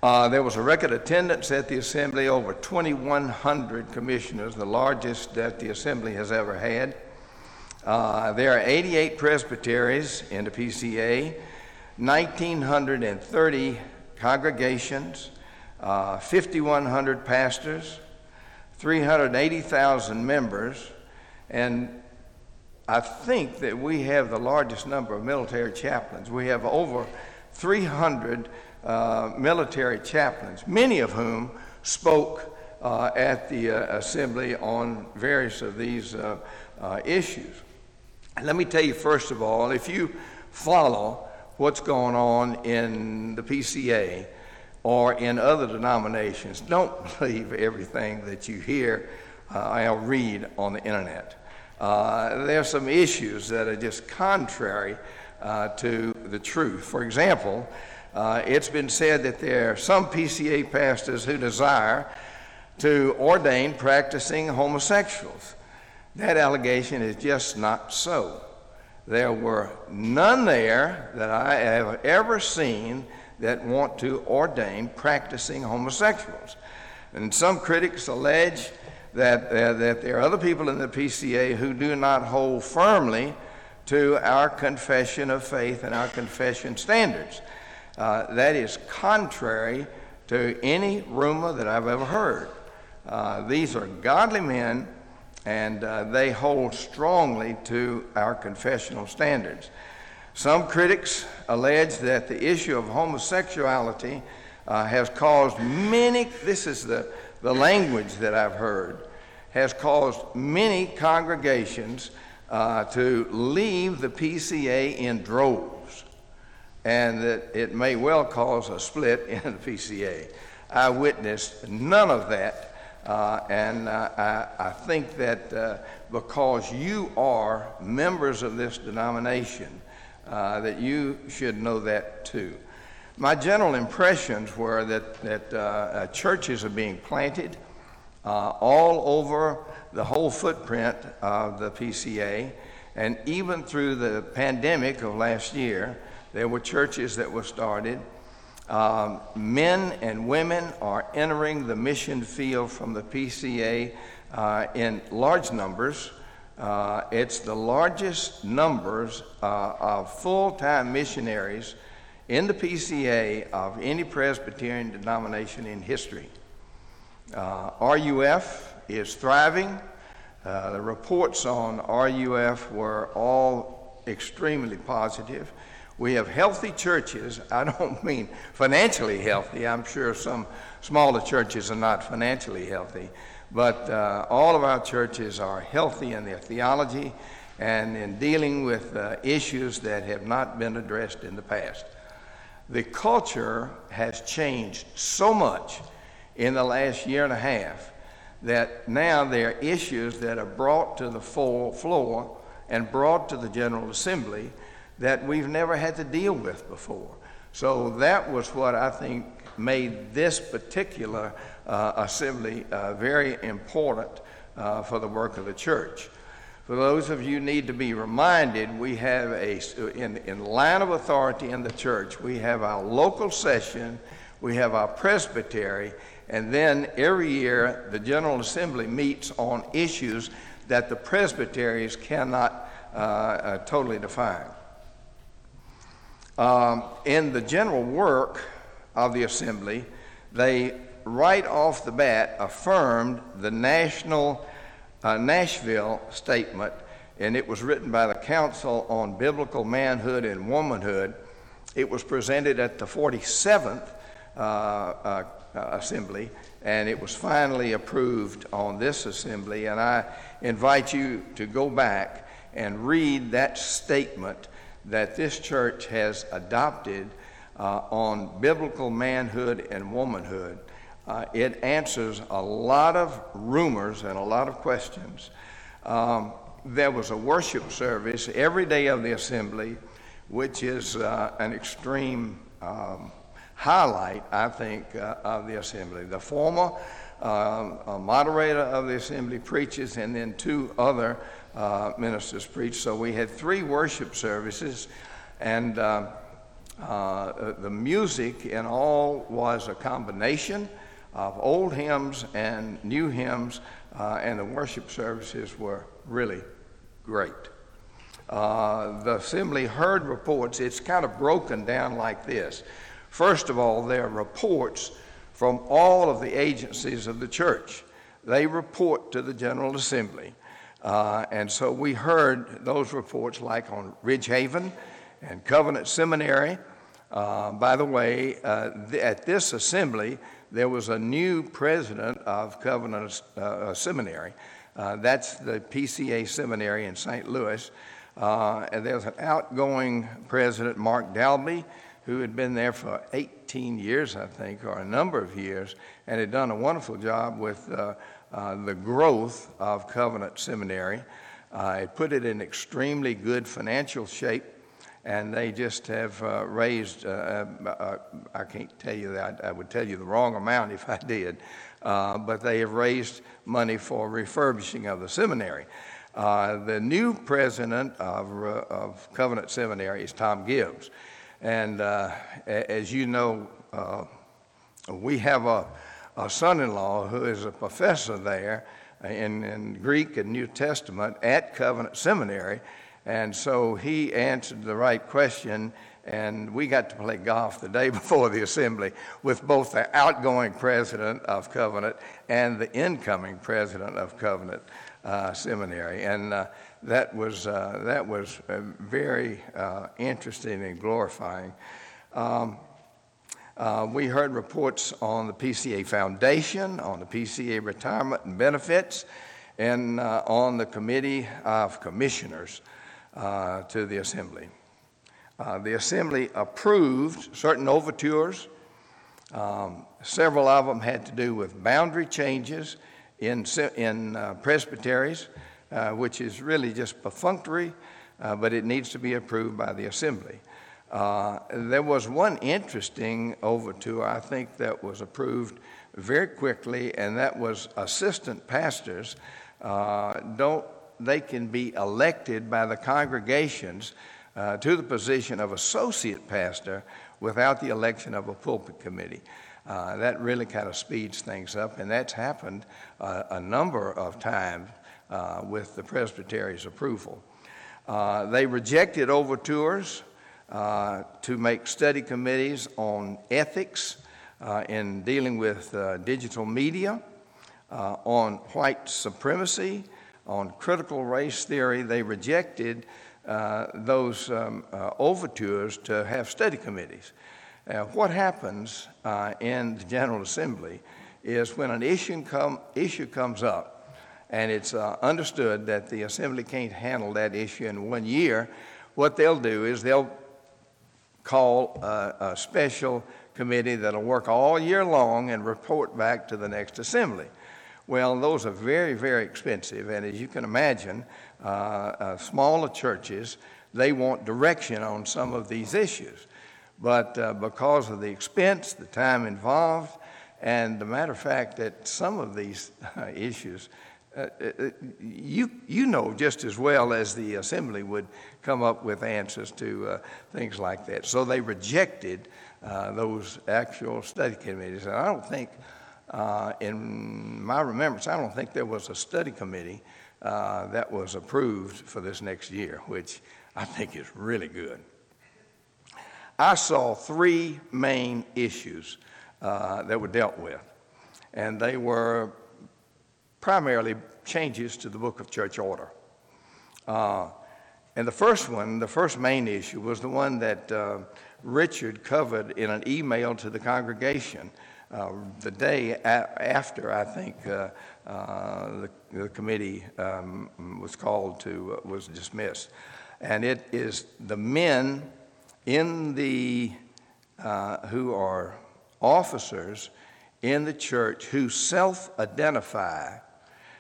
There was a record attendance at the Assembly, over 2,100 commissioners, the largest that the Assembly has ever had. There are 88 presbyteries in the PCA, 1,930 congregations, 5,100 pastors, 380,000 members, and I think that we have the largest number of military chaplains. We have over 300 military chaplains, many of whom spoke at the Assembly on various of these issues. And let me tell you, first of all, if you follow what's going on in the PCA or in other denominations, don't believe everything that you hear or read on the internet. There are some issues that are just contrary to the truth. For example, it's been said that there are some PCA pastors who desire to ordain practicing homosexuals. That allegation is just not so. There were none there that I have ever seen that want to ordain practicing homosexuals. And some critics allege that there are other people in the PCA who do not hold firmly to our confession of faith and our confession standards. That is contrary to any rumor that I've ever heard. These are godly men, and they hold strongly to our confessional standards. Some critics allege that the issue of homosexuality has caused many, this is the language that I've heard, has caused many congregations to leave the PCA in droves, and that it may well cause a split in the PCA. I witnessed none of that, and I think that because you are members of this denomination, that you should know that too. My general impressions were that churches are being planted all over the whole footprint of the PCA, and even through the pandemic of last year, there were churches that were started. Men and women are entering the mission field from the PCA in large numbers. It's the largest numbers of full-time missionaries in the PCA of any Presbyterian denomination in history. RUF is thriving. The reports on RUF were all extremely positive. We have healthy churches. I don't mean financially healthy. I'm sure some smaller churches are not financially healthy. But all of our churches are healthy in their theology and in dealing with issues that have not been addressed in the past. The culture has changed so much in the last year and a half that now there are issues that are brought to the floor and brought to the General Assembly that we've never had to deal with before. So that was what I think made this particular assembly very important for the work of the church. For those of you who need to be reminded, we have in line of authority in the church, we have our local session, we have our presbytery, and then every year the General Assembly meets on issues that the presbyteries cannot totally define. In the general work of the assembly, they right off the bat affirmed the Nashville Statement, and it was written by the Council on Biblical Manhood and Womanhood. It was presented at the 47th assembly, and it was finally approved on this assembly, and I invite you to go back and read that statement that this church has adopted on biblical manhood and womanhood. It answers a lot of rumors and a lot of questions. There was a worship service every day of the assembly, which is an extreme highlight, I think, of the assembly. The former moderator of the assembly preaches, and then two other ministers preached. So we had three worship services, and the music in all was a combination of old hymns and new hymns, and the worship services were really great. The assembly heard reports. It's kind of broken down like this. First of all, there are reports from all of the agencies of the church. They report to the General Assembly. And so we heard those reports like on Ridgehaven and Covenant Seminary. By the way, at this assembly, there was a new president of Covenant Seminary. That's the PCA Seminary in St. Louis. And there's an outgoing president, Mark Dalby, who had been there for 18 years, I think, or a number of years, and had done a wonderful job with the growth of Covenant Seminary. It put it in extremely good financial shape, and they just have raised, I can't tell you that, I would tell you the wrong amount if I did, but they have raised money for refurbishing of the seminary. The new president of Covenant Seminary is Tom Gibbs. And as you know, we have a son-in-law who is a professor there in Greek and New Testament at Covenant Seminary, and so he answered the right question And we got to play golf the day before the assembly with both the outgoing president of Covenant and the incoming president of Covenant Seminary. And that was very interesting and glorifying. We heard reports on the PCA Foundation, on the PCA retirement and benefits, and on the Committee of Commissioners to the Assembly. The Assembly approved certain overtures. Several of them had to do with boundary changes in presbyteries, which is really just perfunctory, but it needs to be approved by the Assembly. There was one interesting overture, I think, that was approved very quickly, and that was assistant pastors. They can be elected by the congregations to the position of associate pastor without the election of a pulpit committee. That really kind of speeds things up, and that's happened a number of times with the presbytery's approval. They rejected overtures to make study committees on ethics in dealing with digital media, on white supremacy, on critical race theory. They rejected those overtures to have study committees. What happens in the General Assembly is when an issue comes up and it's understood that the Assembly can't handle that issue in 1 year, what they'll do is they'll call a special committee that'll work all year long and report back to the next Assembly. Well, those are very, very expensive, and as you can imagine, smaller churches, they want direction on some of these issues. But because of the expense, the time involved, and the matter of fact that some of these issues, you know just as well as the Assembly would come up with answers to things like that. So they rejected those actual study committees. And I don't think, in my remembrance, I don't think there was a study committee that was approved for this next year, which I think is really good. I saw three main issues that were dealt with, and they were primarily changes to the Book of Church Order. And the first main issue was the one that Richard covered in an email to the congregation the day after, I think, the committee was called to, was dismissed. And it is the men who are officers in the church who self-identify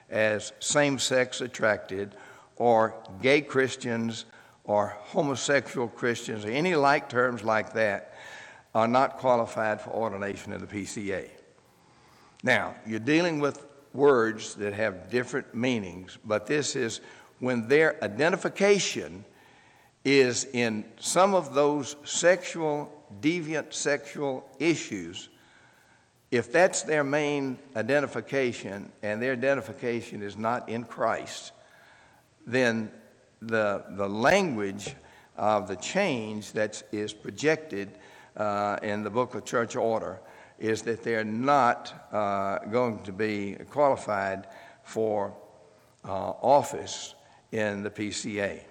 as same-sex attracted or gay Christians or homosexual Christians or any like terms like that are not qualified for ordination in the PCA. Now, you're dealing with words that have different meanings, but this is when their identification is in some of those deviant sexual issues. If that's their main identification and their identification is not in Christ, then the language of the change that is projected in the Book of Church Order is that they're not going to be qualified for office in the PCA.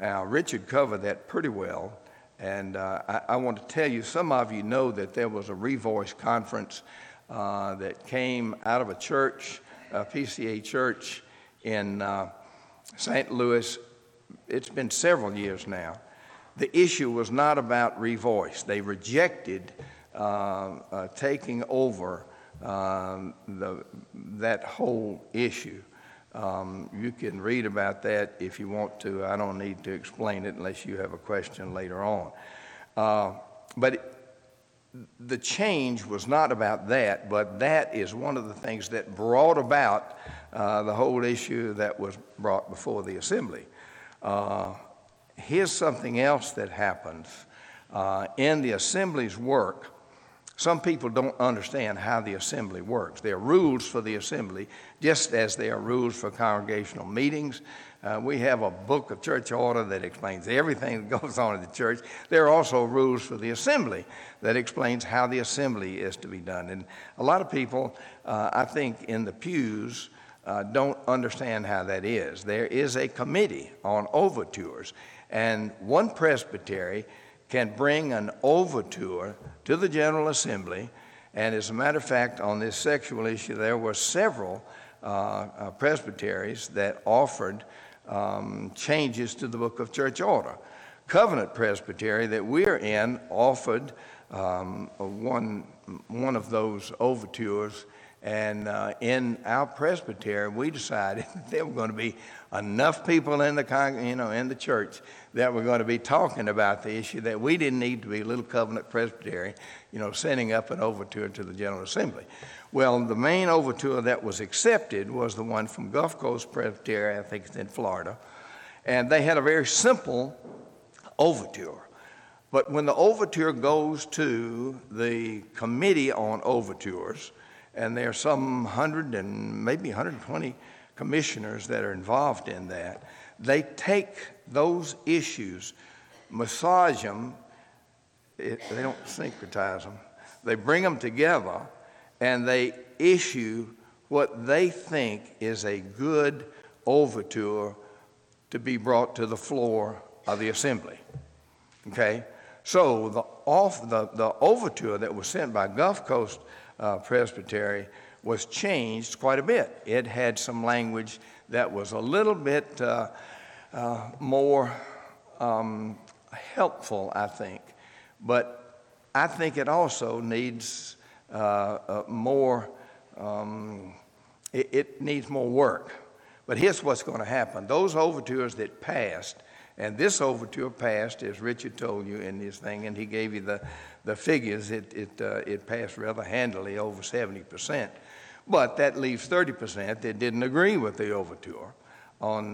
Now, Richard covered that pretty well, and I want to tell you, some of you know that there was a Revoice conference that came out of a church, a PCA church in St. Louis. It's been several years now. The issue was not about Revoice. They rejected taking over that whole issue. You can read about that if you want to. I don't need to explain it unless you have a question later on. But the change was not about that, but that is one of the things that brought about the whole issue that was brought before the Assembly. Here's something else that happens. In the Assembly's work, Some people don't understand how the assembly works. There are rules for the assembly, just as there are rules for congregational meetings. We have a book of church order that explains everything that goes on in the church. There are also rules for the assembly that explains how the assembly is to be done. And a lot of people, I think, in the pews don't understand how that is. There is a committee on overtures, and one presbytery can bring an overture to the General Assembly. And as a matter of fact, on this sexual issue, there were several presbyteries that offered changes to the Book of Church Order. Covenant Presbytery that we're in offered one of those overtures, and in our presbytery, we decided that there were going to be enough people in the in the church that were going to be talking about the issue that we didn't need to be Little Covenant Presbytery, sending up an overture to the General Assembly. Well, the main overture that was accepted was the one from Gulf Coast Presbytery, I think it's in Florida, and they had a very simple overture. But when the overture goes to the Committee on Overtures, and there are some 100 and maybe 120 commissioners that are involved in that, they take those issues, massage them, they don't syncretize them, they bring them together, and they issue what they think is a good overture to be brought to the floor of the assembly, okay? So the overture that was sent by Gulf Coast Presbytery was changed quite a bit. It had some language that was a little bit more helpful, I think. But I think it also needs more work. But here's what's going to happen. Those overtures that passed, and this overture passed, as Richard told you in his thing, and he gave you the figures. It passed rather handily, over 70%. But that leaves 30% that didn't agree with the overture on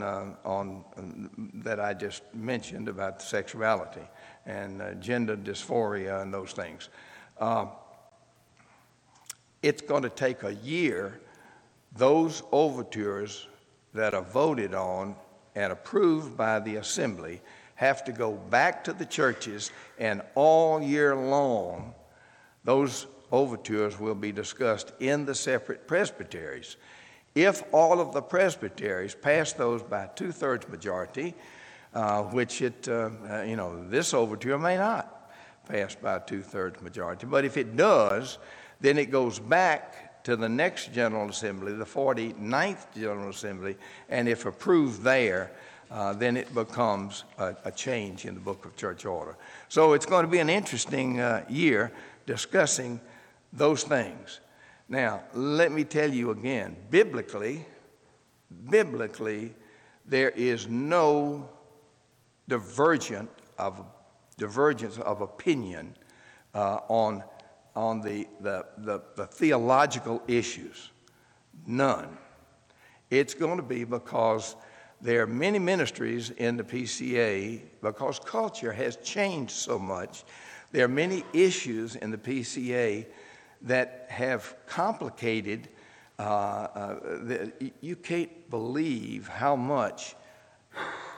that I just mentioned about sexuality and gender dysphoria and those things. It's going to take a year. Those overtures that are voted on and approved by the assembly have to go back to the churches, and all year long those overtures will be discussed in the separate presbyteries. If all of the presbyteries pass those by two-thirds majority, which this overture may not pass by two-thirds majority, but if it does, then it goes back to the next General Assembly, the 49th General Assembly, and if approved there, then it becomes a change in the Book of Church Order. So it's going to be an interesting year discussing those things. Now, let me tell you again, biblically, there is no divergence of opinion on the theological issues. None. It's going to be because there are many ministries in the PCA, because culture has changed so much. There are many issues in the PCA that have complicated. You can't believe how much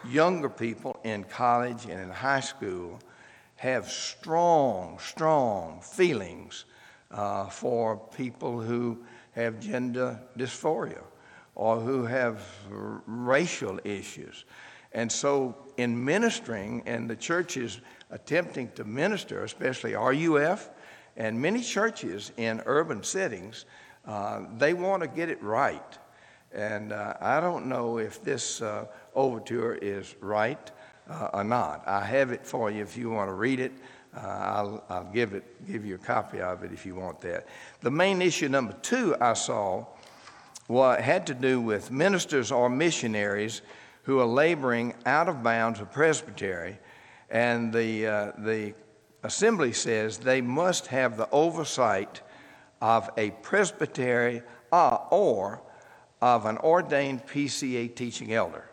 younger people in college and in high school have strong feelings for people who have gender dysphoria or who have racial issues. And so in ministering, and the church is attempting to minister, especially RUF, and many churches in urban settings, they want to get it right. And I don't know if this overture is right or not. I have it for you if you want to read it. I'll give you a copy of it if you want that. The main issue number 2 I saw had to do with ministers or missionaries who are laboring out of bounds of presbytery, and the assembly says they must have the oversight of a presbytery or of an ordained PCA teaching elder.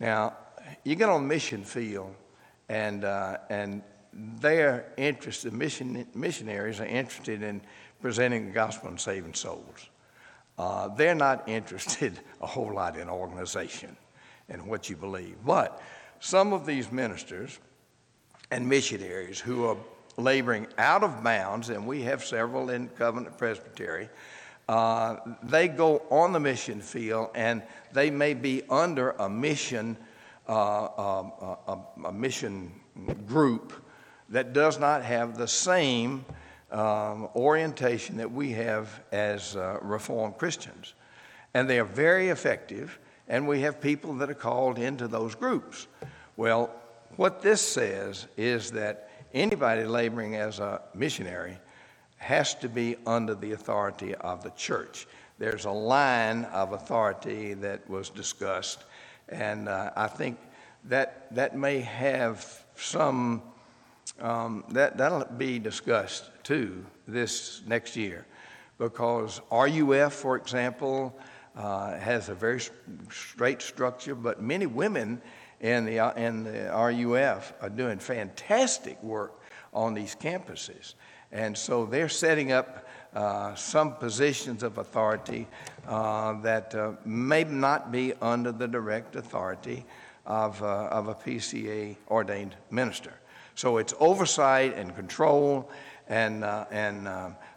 Now, you get on the mission field, and they're interested, missionaries are interested in presenting the gospel and saving souls. They're not interested a whole lot in organization and what you believe. But some of these ministers and missionaries who are laboring out of bounds, and we have several in Covenant Presbytery, they go on the mission field, and they may be under a mission group that does not have the same orientation that we have as Reformed Christians. And they are very effective, and we have people that are called into those groups. Well, what this says is that anybody laboring as a missionary has to be under the authority of the church. There's a line of authority that was discussed, and I think that may have some, that'll be discussed too this next year, because RUF, for example, has a very straight structure, but many women in the RUF are doing fantastic work on these campuses. And so they're setting up some positions of authority that may not be under the direct authority of a PCA ordained minister. So it's oversight and control and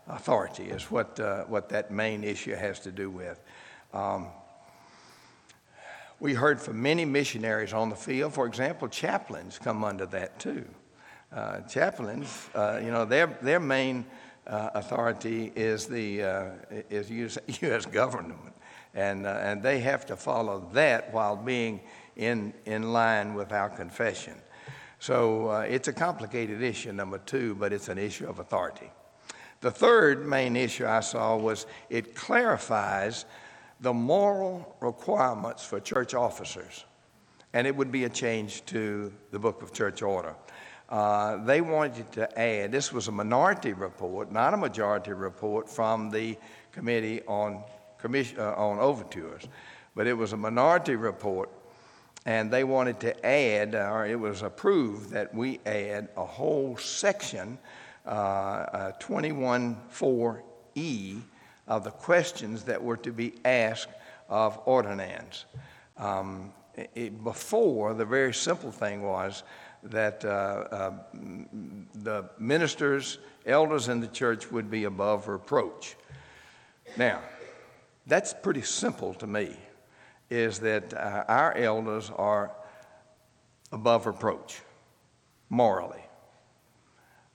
authority is what that main issue has to do with. We heard from many missionaries on the field. For example, chaplains come under that too. Chaplains, their main authority is the U.S. government, and they have to follow that while being in line with our confession. So it's a complicated issue, number two, but it's an issue of authority. The third main issue I saw was it clarifies the moral requirements for church officers, and it would be a change to the Book of Church Order. They wanted to add, this was a minority report, not a majority report from the Committee on Overtures, but it was a minority report, and they wanted to add, or it was approved that we add a whole section, 21.4E, of the questions that were to be asked of ordinands. Before, the very simple thing was that the ministers, elders in the church would be above reproach. Now, that's pretty simple to me, is that our elders are above reproach, morally.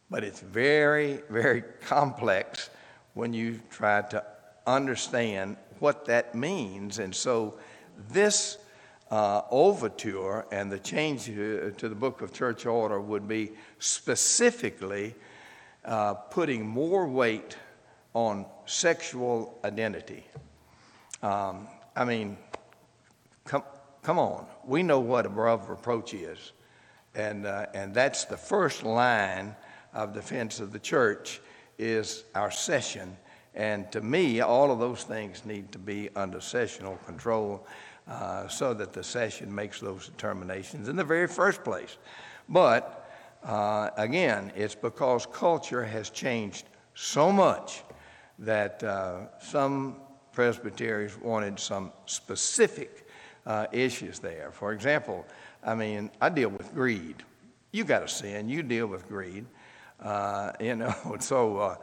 But it's very, very complex when you try to understand what that means. And so this overture and the change to the Book of Church Order would be specifically putting more weight on sexual identity. Come on, we know what above reproach is, and that's the first line of defense of the church is our session, and to me, all of those things need to be under sessional control. So that the session makes those determinations in the very first place. But again, it's because culture has changed so much that some presbyteries wanted some specific issues there. For example, I deal with greed. You got a sin, you deal with greed. So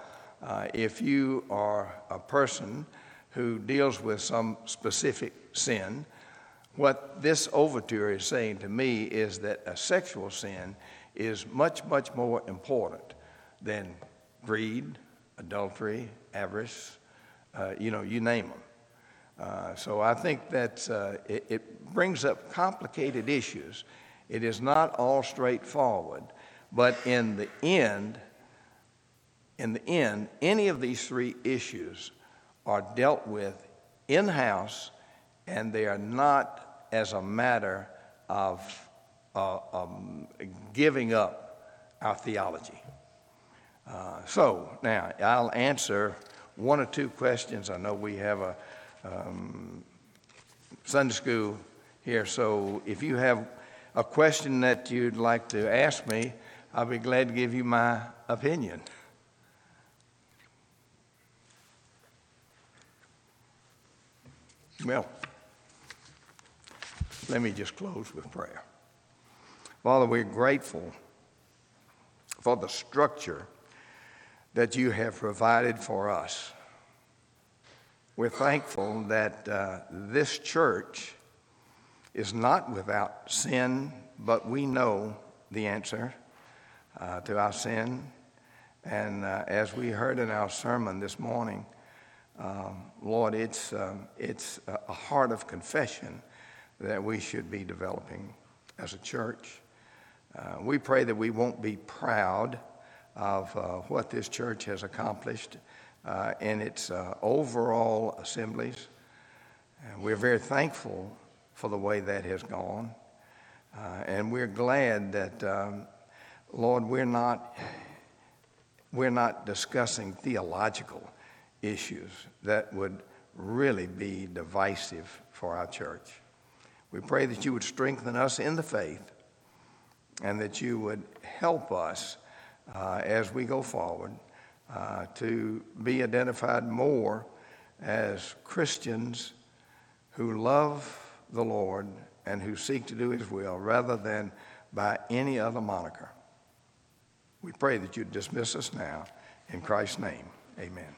if you are a person who deals with some specific sin, what this overture is saying to me is that a sexual sin is much, much more important than greed, adultery, avarice, you name them. So I think that it brings up complicated issues. It is not all straightforward, but in the end, any of these three issues are dealt with in-house, and they are not as a matter of giving up our theology. So now I'll answer one or two questions. I know we have a Sunday school here, so if you have a question that you'd like to ask me, I'll be glad to give you my opinion. Well, let me just close with prayer. Father, we're grateful for the structure that you have provided for us. We're thankful that this church is not without sin, but we know the answer to our sin. And as we heard in our sermon this morning, Lord, it's a heart of confession that we should be developing as a church. We pray that we won't be proud of what this church has accomplished in its overall assemblies. And we're very thankful for the way that has gone. And we're glad that, Lord, we're not discussing theological issues that would really be divisive for our church. We pray that you would strengthen us in the faith and that you would help us as we go forward to be identified more as Christians who love the Lord and who seek to do his will rather than by any other moniker. We pray that you dismiss us now. In Christ's name, amen.